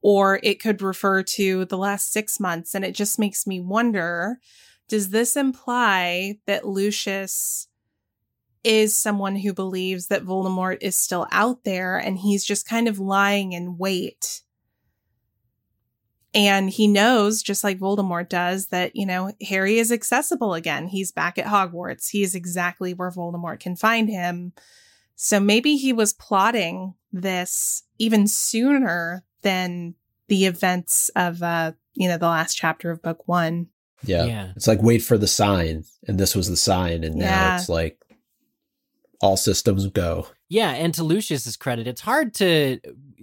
or it could refer to the last 6 months. And it just makes me wonder, does this imply that Lucius is someone who believes that Voldemort is still out there and he's just kind of lying in wait? And he knows, just like Voldemort does, that, you know, Harry is accessible again. He's back at Hogwarts. He is exactly where Voldemort can find him. So maybe he was plotting this even sooner than the events of, you know, the last chapter of book one. Yeah. It's like, wait for the sign. And this was the sign. And now it's like all systems go. Yeah, and to Lucius's credit, it's hard to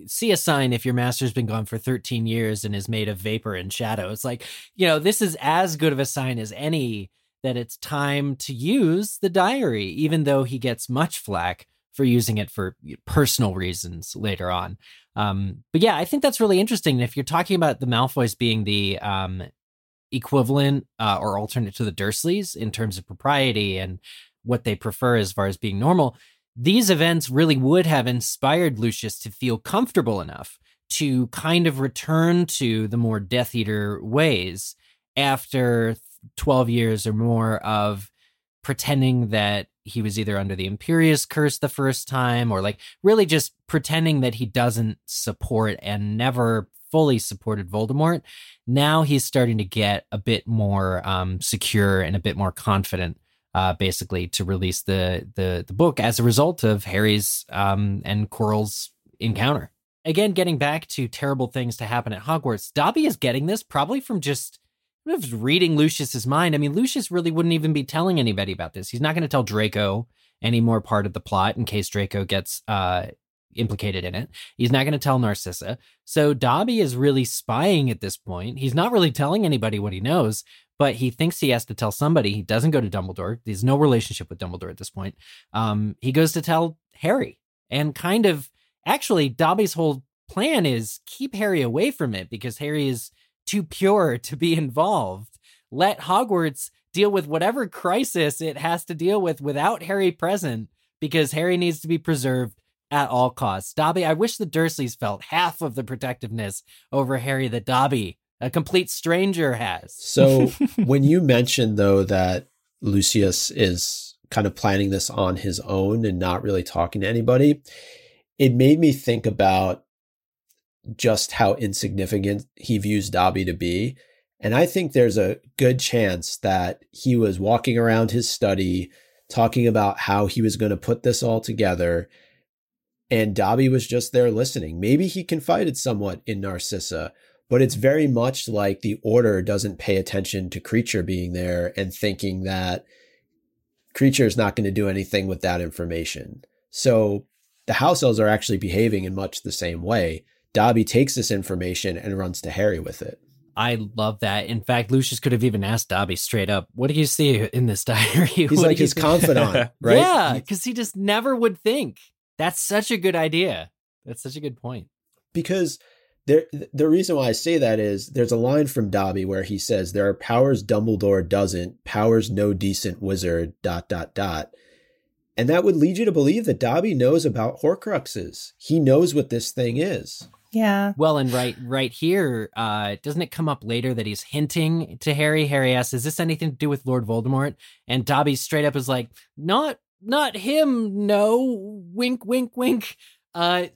see a sign if your master's been gone for 13 years and is made of vapor and shadow. It's like, you know, this is as good of a sign as any that it's time to use the diary, even though he gets much flack for using it for personal reasons later on. But yeah, I think that's really interesting. If you're talking about the Malfoys being the equivalent or alternate to the Dursleys in terms of propriety and what they prefer as far as being normal, these events really would have inspired Lucius to feel comfortable enough to kind of return to the more Death Eater ways after 12 years or more of pretending that he was either under the Imperious Curse the first time, or like really just pretending that he doesn't support and never fully supported Voldemort. Now he's starting to get a bit more secure and a bit more confident, basically, to release the book as a result of Harry's and Quirrell's encounter. Again, getting back to terrible things to happen at Hogwarts, Dobby is getting this probably from just reading Lucius's mind. I mean, Lucius really wouldn't even be telling anybody about this. He's not going to tell Draco any more part of the plot in case Draco gets implicated in it. He's not going to tell Narcissa. So Dobby is really spying at this point. He's not really telling anybody what he knows, but he thinks he has to tell somebody. He doesn't go to Dumbledore. There's no relationship with Dumbledore at this point. He goes to tell Harry, and kind of, actually, Dobby's whole plan is keep Harry away from it because Harry is too pure to be involved. Let Hogwarts deal with whatever crisis it has to deal with without Harry present, because Harry needs to be preserved at all costs. Dobby, I wish the Dursleys felt half of the protectiveness over Harry that Dobby, a complete stranger, has. So when you mentioned, though, that Lucius is kind of planning this on his own and not really talking to anybody, it made me think about just how insignificant he views Dobby to be. And I think there's a good chance that he was walking around his study talking about how he was going to put this all together, and Dobby was just there listening. Maybe he confided somewhat in Narcissa, but it's very much like the Order doesn't pay attention to Kreacher being there and thinking that Kreacher is not going to do anything with that information. So the house-elves are actually behaving in much the same way. Dobby takes this information and runs to Harry with it. I love that. In fact, Lucius could have even asked Dobby straight up, what do you see in this diary? He's like his confidant, right? Yeah, because he just never would think. That's such a good idea. That's such a good point. Because the reason why I say that is there's a line from Dobby where he says, there are powers Dumbledore doesn't, powers no decent wizard, .. And that would lead you to believe that Dobby knows about Horcruxes. He knows what this thing is. Yeah. Well, and right here, doesn't it come up later that he's hinting to Harry? Harry asks, is this anything to do with Lord Voldemort? And Dobby straight up is like, Not him, no, wink, wink, wink.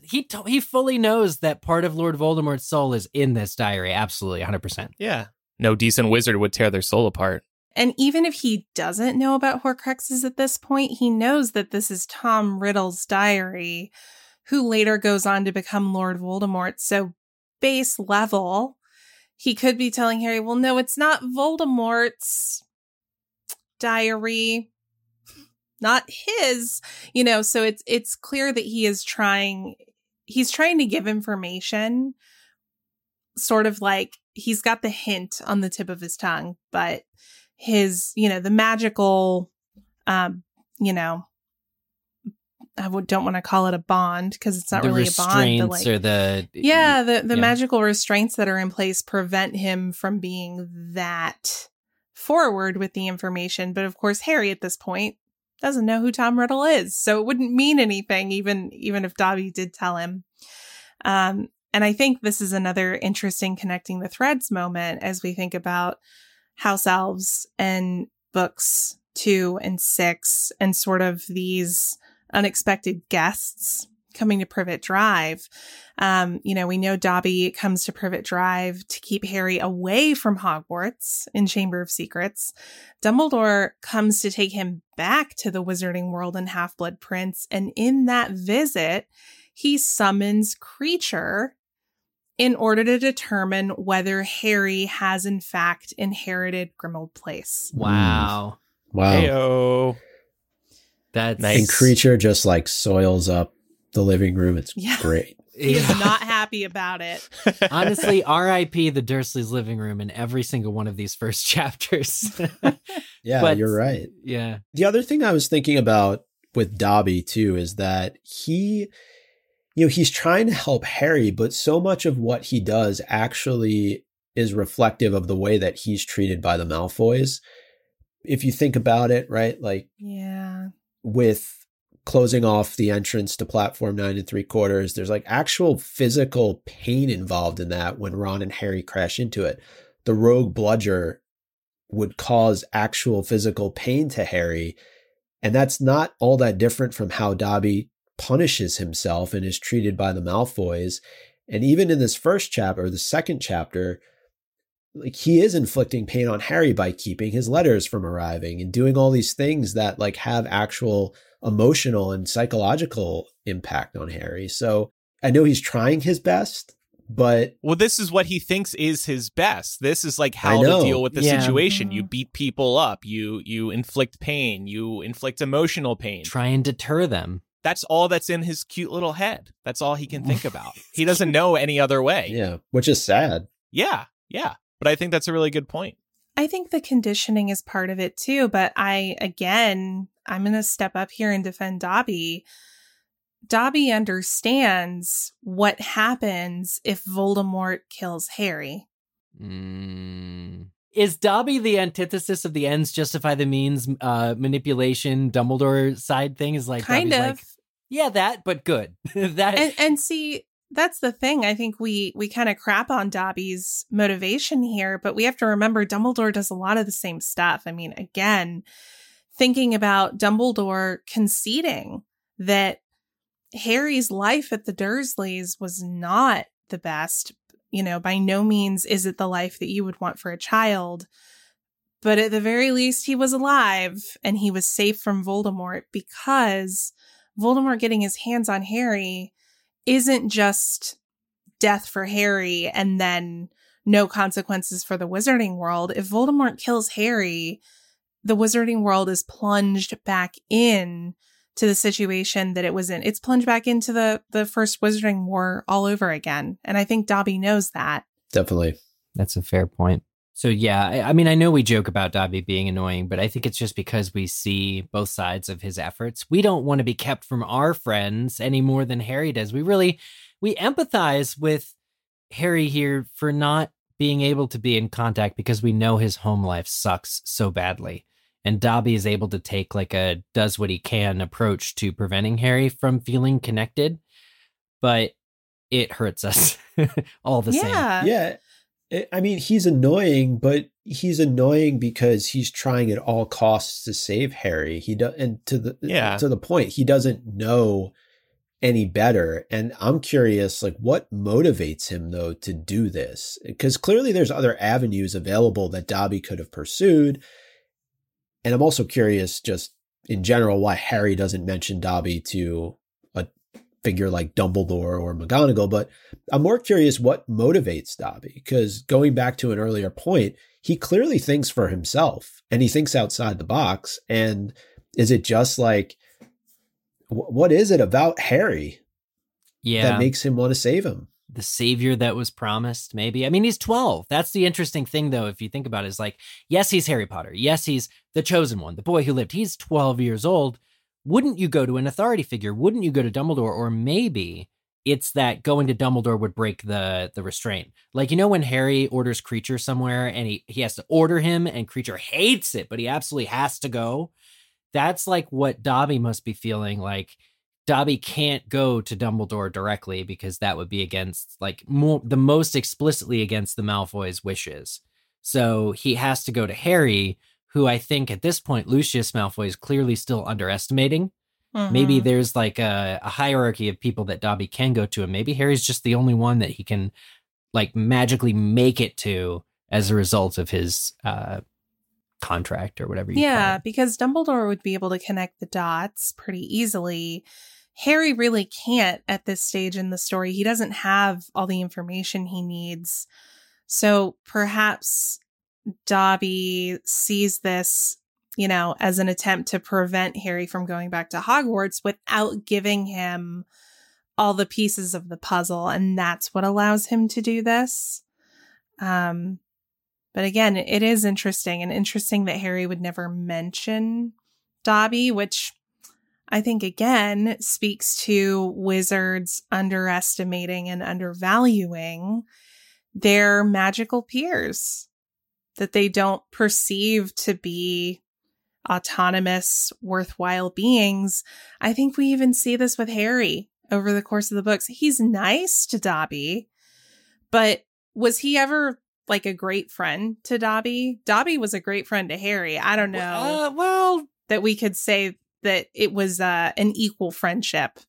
He fully knows that part of Lord Voldemort's soul is in this diary, absolutely, 100%. Yeah. No decent wizard would tear their soul apart. And even if he doesn't know about Horcruxes at this point, he knows that this is Tom Riddle's diary, who later goes on to become Lord Voldemort. So base level, he could be telling Harry, well, no, it's not Voldemort's diary. Not his, you know, so it's clear that he is trying to give information, sort of like he's got the hint on the tip of his tongue, but his, you know, the magical you know, I don't want to call it a bond because it's not really a bond. The restraints or the magical restraints that are in place prevent him from being that forward with the information. But of course, Harry at this point doesn't know who Tom Riddle is, so it wouldn't mean anything even if Dobby did tell him. And I think this is another interesting connecting the threads moment as we think about house elves and books 2 and 6 and sort of these unexpected guests coming to Privet Drive. You know, we know Dobby comes to Privet Drive to keep Harry away from Hogwarts in Chamber of Secrets. Dumbledore comes to take him back to the Wizarding World in Half-Blood Prince. And in that visit, he summons Kreacher in order to determine whether Harry has, in fact, inherited Grimmauld Place. Wow. Wow. Hey-o. That's nice. And Kreacher just like soils up the living room. It's great. He's not happy about it. Honestly, R.I.P. the Dursley's living room in every single one of these first chapters. But, you're right. Yeah. The other thing I was thinking about with Dobby, too, is that he's trying to help Harry, but so much of what he does actually is reflective of the way that he's treated by the Malfoys. If you think about it, right? With closing off the entrance to platform 9 3/4, there's like actual physical pain involved in that when Ron and Harry crash into it. The rogue bludger would cause actual physical pain to Harry. And that's not all that different from how Dobby punishes himself and is treated by the Malfoys. And even in this first chapter or the second chapter, like he is inflicting pain on Harry by keeping his letters from arriving and doing all these things that like have actual emotional and psychological impact on Harry. So I know he's trying his best, but this is what he thinks is his best. This is like how to deal with the situation. Mm-hmm. You beat people up, you inflict pain, you inflict emotional pain. Try and deter them. That's all that's in his cute little head. That's all he can think about. He doesn't know any other way. Yeah, which is sad. Yeah. But I think that's a really good point. I think the conditioning is part of it too. But I'm going to step up here and defend Dobby. Dobby understands what happens if Voldemort kills Harry. Is Dobby the antithesis of the ends justify the means manipulation Dumbledore side thing? Is like kind Dobby's of like, yeah, that, but good. That and see, that's the thing. I think we kind of crap on Dobby's motivation here, but we have to remember Dumbledore does a lot of the same stuff. I mean, again, thinking about Dumbledore conceding that Harry's life at the Dursleys was not the best. You know, by no means is it the life that you would want for a child, but at the very least, he was alive and he was safe from Voldemort, because Voldemort getting his hands on Harry isn't just death for Harry and then no consequences for the Wizarding World. If Voldemort kills Harry, the Wizarding World is plunged back in to the situation that it was in. It's plunged back into the first Wizarding War all over again. And I think Dobby knows that. Definitely. That's a fair point. So yeah, I mean, I know we joke about Dobby being annoying, but I think it's just because we see both sides of his efforts. We don't want to be kept from our friends any more than Harry does. We empathize with Harry here for not being able to be in contact because we know his home life sucks so badly. And Dobby is able to take like a does what he can approach to preventing Harry from feeling connected, but it hurts us all the same. Yeah. I mean, he's annoying, but he's annoying because he's trying at all costs to save Harry. He does, and to the point, he doesn't know any better. And I'm curious, like, what motivates him though to do this? Because clearly, there's other avenues available that Dobby could have pursued. And I'm also curious, just in general, why Harry doesn't mention Dobby to a figure like Dumbledore or McGonagall. But I'm more curious what motivates Dobby, because going back to an earlier point, he clearly thinks for himself and he thinks outside the box. And is it just like, what is it about Harry that makes him want to save him? The savior that was promised, maybe. I mean, he's 12. That's the interesting thing, though, if you think about it, is like, yes, he's Harry Potter. Yes, he's the chosen one, the boy who lived. He's 12 years old, wouldn't you go to an authority figure? Wouldn't you go to Dumbledore? Or maybe it's that going to Dumbledore would break the restraint. Like, you know, when Harry orders Kreacher somewhere and he has to order him and Kreacher hates it, but he absolutely has to go. That's like what Dobby must be feeling. Like, Dobby can't go to Dumbledore directly because that would be against, like, the most explicitly against the Malfoy's wishes. So he has to go to Harry, who I think at this point, Lucius Malfoy is clearly still underestimating. Mm-hmm. Maybe there's like a hierarchy of people that Dobby can go to, and maybe Harry's just the only one that he can like magically make it to as a result of his contract or whatever. Yeah, because Dumbledore would be able to connect the dots pretty easily. Harry really can't at this stage in the story. He doesn't have all the information he needs. So perhaps Dobby sees this, you know, as an attempt to prevent Harry from going back to Hogwarts without giving him all the pieces of the puzzle. And that's what allows him to do this. But again, it is interesting, and interesting that Harry would never mention Dobby, which I think, again, speaks to wizards underestimating and undervaluing their magical peers that they don't perceive to be autonomous, worthwhile beings. I think we even see this with Harry over the course of the books. He's nice to Dobby, but was he ever like a great friend to Dobby? Dobby was a great friend to Harry. I don't know. Well, that we could say that it was an equal friendship.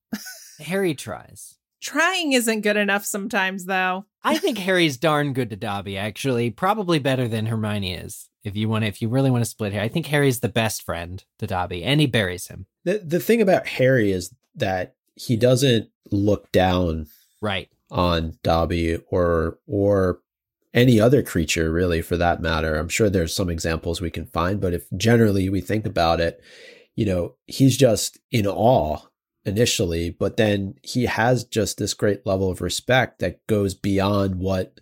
Harry tries. Trying isn't good enough sometimes, though. I think Harry's darn good to Dobby, actually. Probably better than Hermione is. If you really want to split Harry, I think Harry's the best friend to Dobby, and he buries him. The thing about Harry is that he doesn't look down on Dobby or any other creature, really, for that matter. I'm sure there's some examples we can find, but if generally we think about it, you know, he's just in awe initially, but then he has just this great level of respect that goes beyond what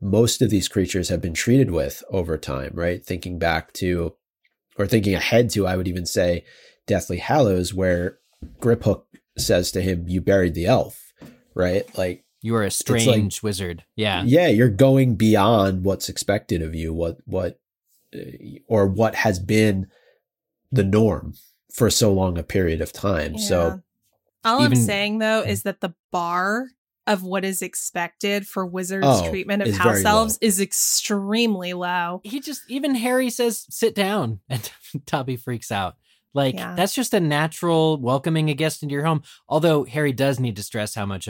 most of these creatures have been treated with over time, right? Thinking back to, or thinking ahead to, I would even say, Deathly Hallows, where Griphook says to him, "You buried the elf," right? Like, you are a strange wizard. Yeah. Yeah. You're going beyond what's expected of you, or what has been the norm for so long a period of time. Yeah. So I'm saying, though, is that the bar of what is expected for wizards' treatment of house elves is extremely low. Even Harry says, "Sit down," and Dobby freaks out. Like, that's just a natural welcoming a guest into your home. Although Harry does need to stress how much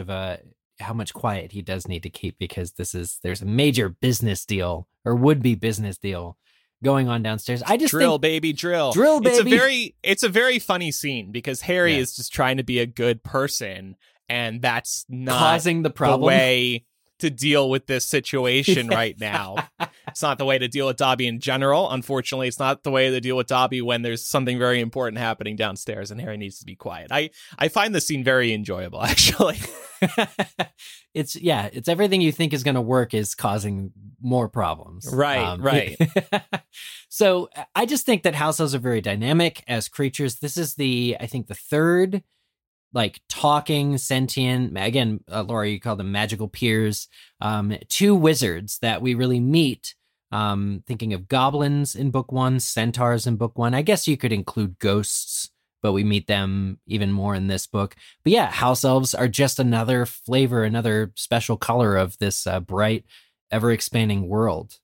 quiet he does need to keep, because there's a major business deal, or would-be business deal, going on downstairs. I just drill, baby, drill. Drill, baby. It's a very funny scene, because Harry is just trying to be a good person, and that's not causing the problem. The way to deal with this situation right now. It's not the way to deal with Dobby in general. Unfortunately, it's not the way to deal with Dobby when there's something very important happening downstairs and Harry needs to be quiet. I find this scene very enjoyable, actually. It's everything you think is going to work is causing more problems. Right. So I just think that house elves are very dynamic as creatures. This is I think the third, like, talking, sentient, again, Laura, you call them magical peers, two wizards that we really meet, thinking of goblins in book one, centaurs in book one. I guess you could include ghosts, but we meet them even more in this book. But yeah, house elves are just another flavor, another special color of this bright, ever-expanding world.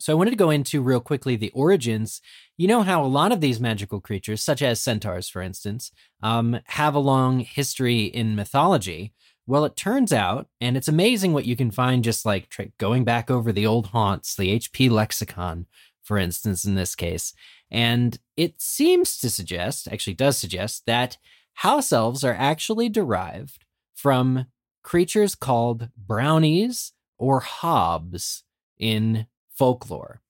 So I wanted to go into real quickly the origins. You know how a lot of these magical creatures, such as centaurs, for instance, have a long history in mythology. Well, it turns out, and it's amazing what you can find just like going back over the old haunts, the HP lexicon, for instance, in this case. And it does suggest that house elves are actually derived from creatures called brownies or hobs in folklore.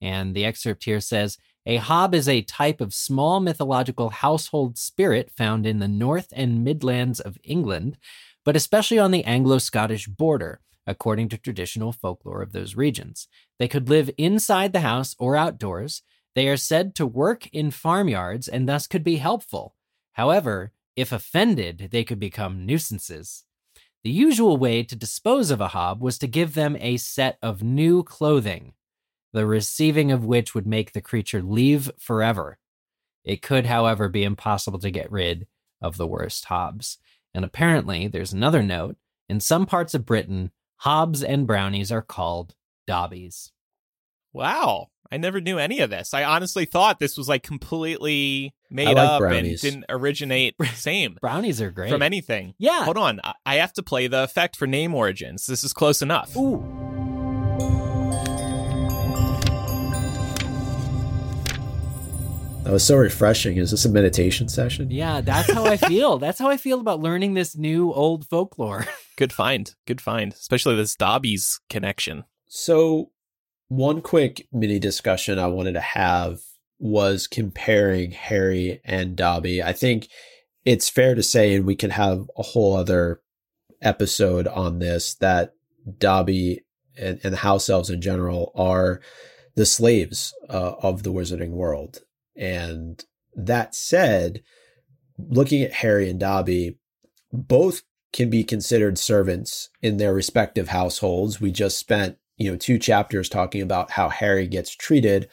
And the excerpt here says, "A hob is a type of small mythological household spirit found in the north and midlands of England, but especially on the Anglo-Scottish border, according to traditional folklore of those regions. They could live inside the house or outdoors, They are said to work in farmyards and thus could be helpful. However, if offended, they could become nuisances. The usual way to dispose of a hob was to give them a set of new clothing, the receiving of which would make the creature leave forever. It could, however, be impossible to get rid of the worst hobs. And apparently, there's another note, in some parts of Britain, hobs and brownies are called dobbies. Wow. I never knew any of this. I honestly thought this was like completely made up brownies. And didn't originate. Same. Brownies are great. From anything. Yeah. Hold on. I have to play the effect for name origins. This is close enough. Ooh. That was so refreshing. Is this a meditation session? Yeah, that's how I feel. That's how I feel about learning this new old folklore. Good find. Good find. Especially this Dobby's connection. So one quick mini discussion I wanted to have was comparing Harry and Dobby. I think it's fair to say, and we can have a whole other episode on this, that Dobby and the house elves in general are the slaves of the Wizarding World. And that said, looking at Harry and Dobby, both can be considered servants in their respective households. We just spent two chapters talking about how Harry gets treated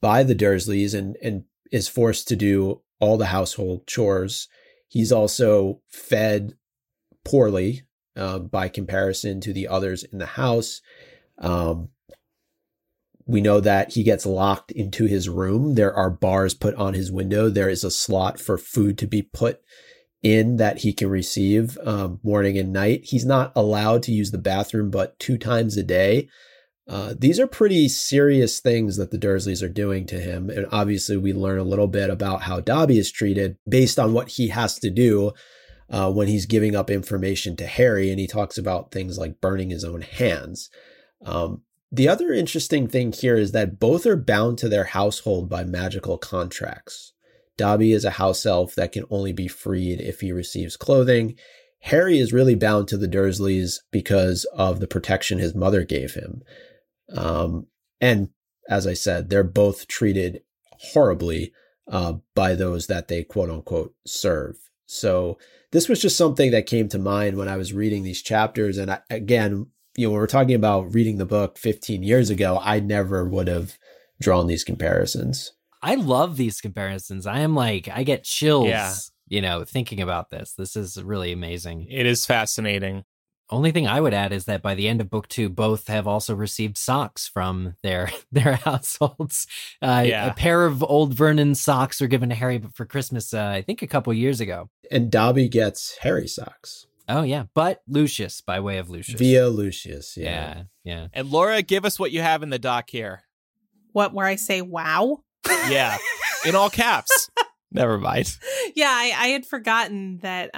by the Dursleys and is forced to do all the household chores. He's also fed poorly by comparison to the others in the house. We know that he gets locked into his room. There are bars put on his window. There is a slot for food to be put in that he can receive morning and night. He's not allowed to use the bathroom but 2 times a day. These are pretty serious things that the Dursleys are doing to him. And obviously we learn a little bit about how Dobby is treated based on what he has to do when he's giving up information to Harry. And he talks about things like burning his own hands. The other interesting thing here is that both are bound to their household by magical contracts. Dobby is a house elf that can only be freed if he receives clothing. Harry is really bound to the Dursleys because of the protection his mother gave him. And as I said, they're both treated horribly by those that they quote unquote serve. So this was just something that came to mind when I was reading these chapters. And when we're talking about reading the book 15 years ago, I never would have drawn these comparisons. I love these comparisons. I am like, I get chills, thinking about this. This is really amazing. It is fascinating. Only thing I would add is that by the end of book 2, both have also received socks from their households. A pair of old Vernon socks were given to Harry for Christmas, I think a couple years ago. And Dobby gets Harry socks. Oh, yeah. But Lucius, by way of Lucius. Via Lucius, yeah. Yeah. And Laura, give us what you have in the doc here. What, where I say, wow? Yeah. In all caps. Never mind. Yeah, I had forgotten that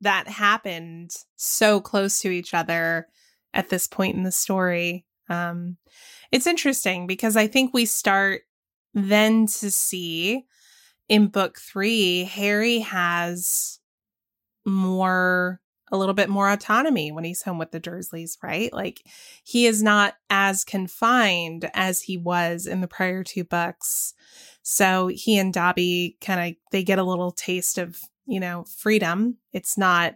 that happened so close to each other at this point in the story. It's interesting because I think we start then to see in book 3, Harry has a little bit more autonomy when he's home with the Dursleys, right? Like he is not as confined as he was in the prior 2 books. So he and Dobby they get a little taste of, freedom. It's not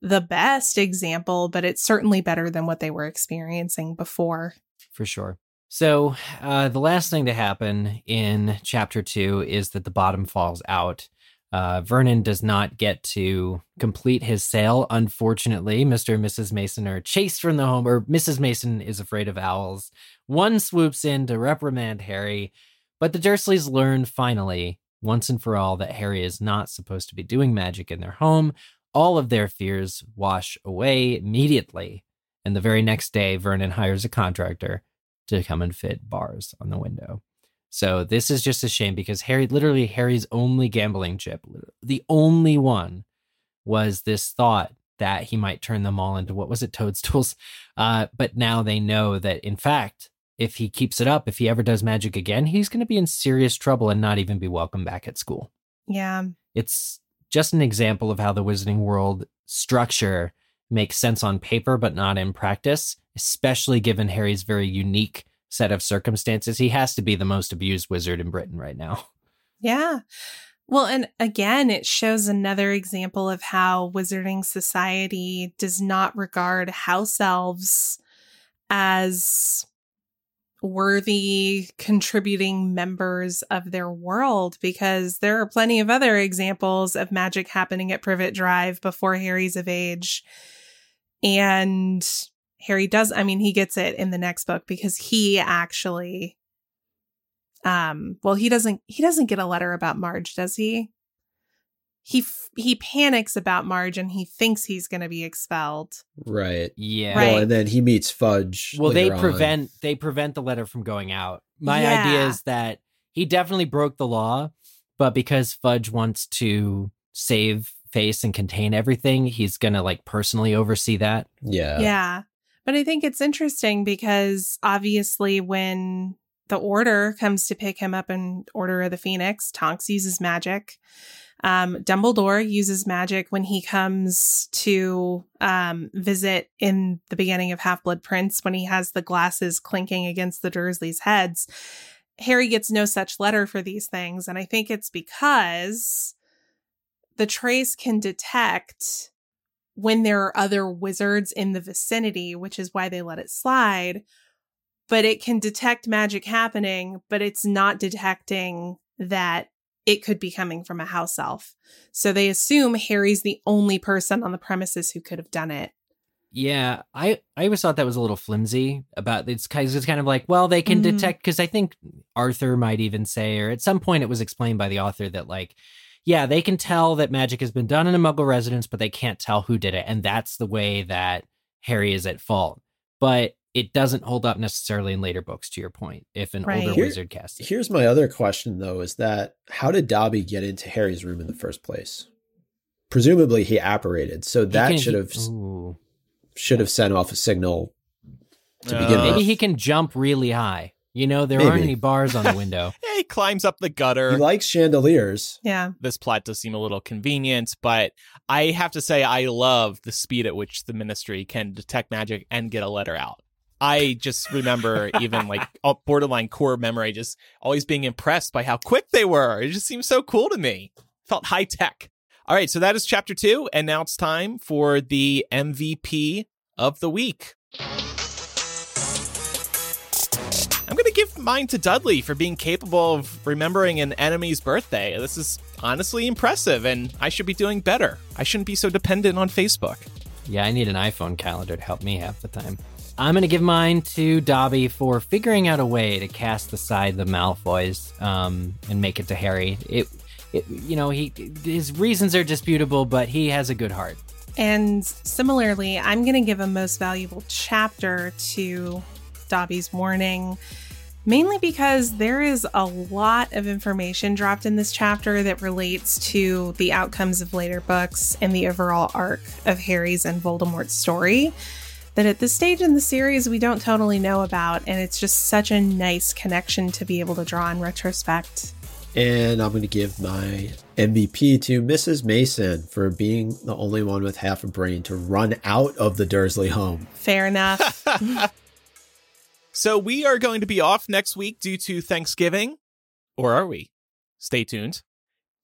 the best example, but it's certainly better than what they were experiencing before. For sure. So the last thing to happen in chapter 2 is that the bottom falls out. Vernon does not get to complete his sale. Unfortunately, Mr. and Mrs. Mason are chased from the home, or Mrs. Mason is afraid of owls. One swoops in to reprimand Harry, but the Dursleys learn finally, once and for all, that Harry is not supposed to be doing magic in their home. All of their fears wash away immediately. And the very next day, Vernon hires a contractor to come and fit bars on the window. So this is just a shame because Harry's only gambling chip, the only one, was this thought that he might turn them all into, toadstools? But now they know that, in fact, if he keeps it up, if he ever does magic again, he's going to be in serious trouble and not even be welcome back at school. Yeah. It's just an example of how the Wizarding World structure makes sense on paper, but not in practice, especially given Harry's very unique set of circumstances, he has to be the most abused wizard in Britain right now. Yeah. Well, and again, it shows another example of how wizarding society does not regard house elves as worthy contributing members of their world, because there are plenty of other examples of magic happening at Privet Drive before Harry's of age. And Harry does, I mean, he gets it in the next book because he actually... He doesn't get a letter about Marge, does he? He panics about Marge and he thinks he's going to be expelled. Right. Yeah. Right. Well, and then he meets Fudge. Well, they prevent the letter from going out. My idea is that he definitely broke the law, but because Fudge wants to save face and contain everything, he's going to like personally oversee that. Yeah. Yeah. But I think it's interesting because obviously when the Order comes to pick him up in Order of the Phoenix, Tonks uses magic. Dumbledore uses magic when he comes to visit in the beginning of Half-Blood Prince, when he has the glasses clinking against the Dursleys' heads. Harry gets no such letter for these things. And I think it's because the Trace can detect when there are other wizards in the vicinity, which is why they let it slide. But it can detect magic happening, but it's not detecting that it could be coming from a house elf. So they assume Harry's the only person on the premises who could have done it. Yeah, I always thought that was a little flimsy about it's kind of like, well, they can detect, because I think Arthur might even say, or at some point it was explained by the author that like, yeah, they can tell that magic has been done in a Muggle residence, but they can't tell who did it. And that's the way that Harry is at fault. But it doesn't hold up necessarily in later books, to your point, if an older wizard casts it. Here's my other question, though, is that how did Dobby get into Harry's room in the first place? Presumably he apparated, so that should have sent off a signal to begin with. Maybe he can jump really high. You know, there aren't any bars on the window. Yeah, he climbs up the gutter. He likes chandeliers. Yeah. This plot does seem a little convenient, but I have to say I love the speed at which the Ministry can detect magic and get a letter out. I just remember even like borderline core memory, just always being impressed by how quick they were. It just seemed so cool to me. Felt high tech. All right. So that is chapter 2. And now it's time for the MVP of the week. I'm going to give mine to Dudley for being capable of remembering an enemy's birthday. This is honestly impressive, and I should be doing better. I shouldn't be so dependent on Facebook. Yeah, I need an iPhone calendar to help me half the time. I'm going to give mine to Dobby for figuring out a way to cast aside the Malfoys and make it to Harry. His reasons are disputable, but he has a good heart. And similarly, I'm going to give a most valuable chapter to Dobby's warning, mainly because there is a lot of information dropped in this chapter that relates to the outcomes of later books and the overall arc of Harry's and Voldemort's story that at this stage in the series, we don't totally know about. And it's just such a nice connection to be able to draw in retrospect. And I'm going to give my MVP to Mrs. Mason for being the only one with half a brain to run out of the Dursley home. Fair enough. So we are going to be off next week due to Thanksgiving. Or are we? Stay tuned.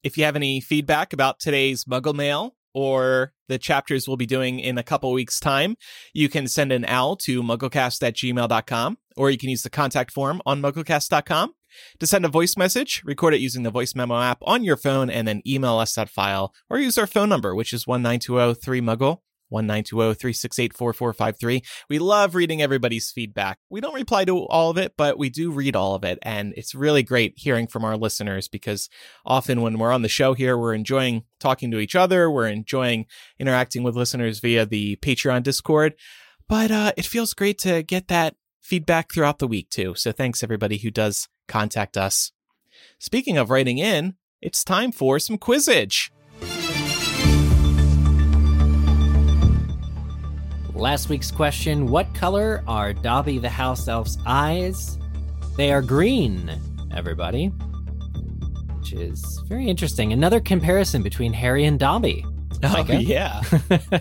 If you have any feedback about today's Muggle Mail, or the chapters we'll be doing in a couple weeks' time, you can send an owl to mugglecast@gmail.com, or you can use the contact form on mugglecast.com to send a voice message, record it using the voice memo app on your phone, and then email us that file, or use our phone number, which is 1-920-3-MUGGLE, 1-920-368-4453. We love reading everybody's feedback. We don't reply to all of it, but we do read all of it, and it's really great hearing from our listeners, because often when we're on the show here, we're enjoying talking to each other. We're enjoying interacting with listeners via the Patreon Discord, but it feels great to get that feedback throughout the week too. So thanks everybody who does contact us. Speaking of writing in, it's time for some Quizzage. Last week's question, what color are Dobby the house elf's eyes? They are green, everybody, which is very interesting. Another comparison between Harry and Dobby. Oh, yeah.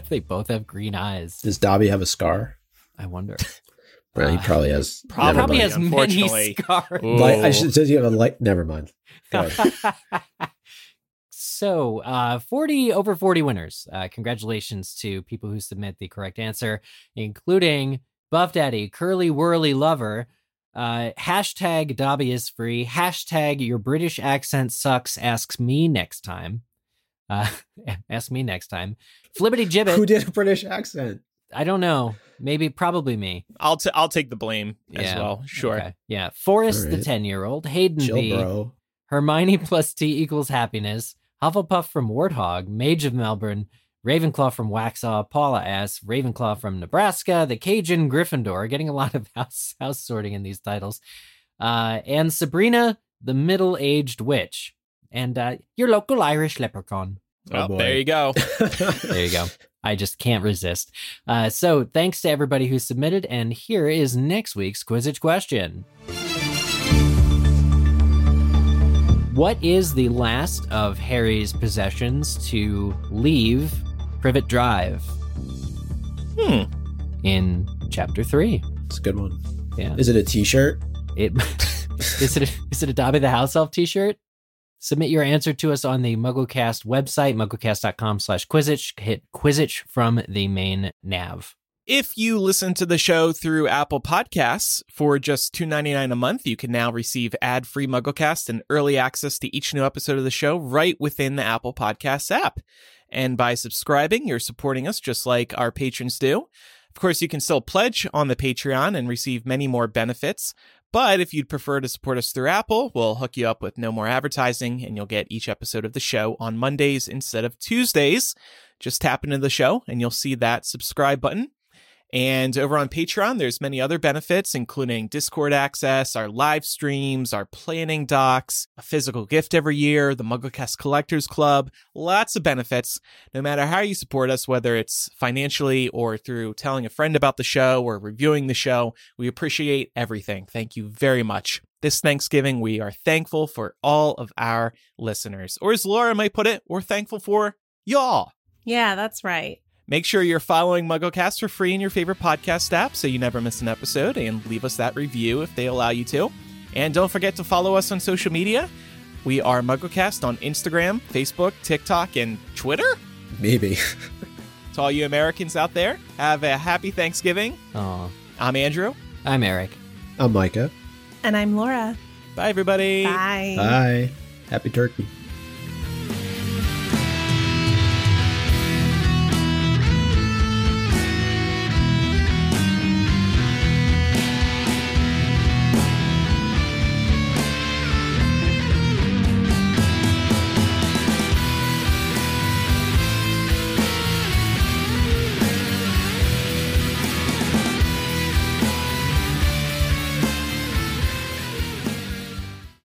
They both have green eyes. Does Dobby have a scar? I wonder. Well, he probably has. Probably has many scars. Does he have a light? Never mind. So 40 over 40 winners. Congratulations to people who submit the correct answer, including Buff Daddy, Curly Whirly Lover, hashtag Dobby is free, hashtag your British accent sucks, asks me next time. Flibbity Gibbet. Who did a British accent? I don't know. Maybe, probably me. I'll take the blame as well. Sure. Okay. Yeah. Forrest, right. The 10-year-old. Hayden Chill, B. Bro. Hermione plus T equals happiness. Hufflepuff from Warthog. Mage of Melbourne. Ravenclaw from Waxhaw. Paula S. Ravenclaw from Nebraska. The Cajun Gryffindor. Getting a lot of house sorting in these titles. And Sabrina, the middle-aged witch. And your local Irish leprechaun. Oh, well, there you go. There you go. I just can't resist. So thanks to everybody who submitted. And here is next week's Quidditch question. What is the last of Harry's possessions to leave Privet Drive? In Chapter 3. It's a good one. Yeah. Is it a t-shirt? Is it a Dobby the House Elf t-shirt? Submit your answer to us on the MuggleCast website, mugglecast.com/Quidditch. Hit Quidditch from the main nav. If you listen to the show through Apple Podcasts for just $2.99 a month, you can now receive ad-free MuggleCast and early access to each new episode of the show right within the Apple Podcasts app. And by subscribing, you're supporting us just like our patrons do. Of course, you can still pledge on the Patreon and receive many more benefits. But if you'd prefer to support us through Apple, we'll hook you up with no more advertising, and you'll get each episode of the show on Mondays instead of Tuesdays. Just tap into the show, and you'll see that subscribe button. And over on Patreon, there's many other benefits, including Discord access, our live streams, our planning docs, a physical gift every year, the MuggleCast Collectors Club, lots of benefits. No matter how you support us, whether it's financially or through telling a friend about the show or reviewing the show, we appreciate everything. Thank you very much. This Thanksgiving, we are thankful for all of our listeners. Or as Laura might put it, we're thankful for y'all. Yeah, that's right. Make sure you're following MuggleCast for free in your favorite podcast app so you never miss an episode, and leave us that review if they allow you to. And don't forget to follow us on social media. We are MuggleCast on Instagram, Facebook, TikTok, and Twitter? Maybe. To all you Americans out there, have a happy Thanksgiving. Aww. I'm Andrew. I'm Eric. I'm Micah. And I'm Laura. Bye, everybody. Bye. Bye. Happy turkey.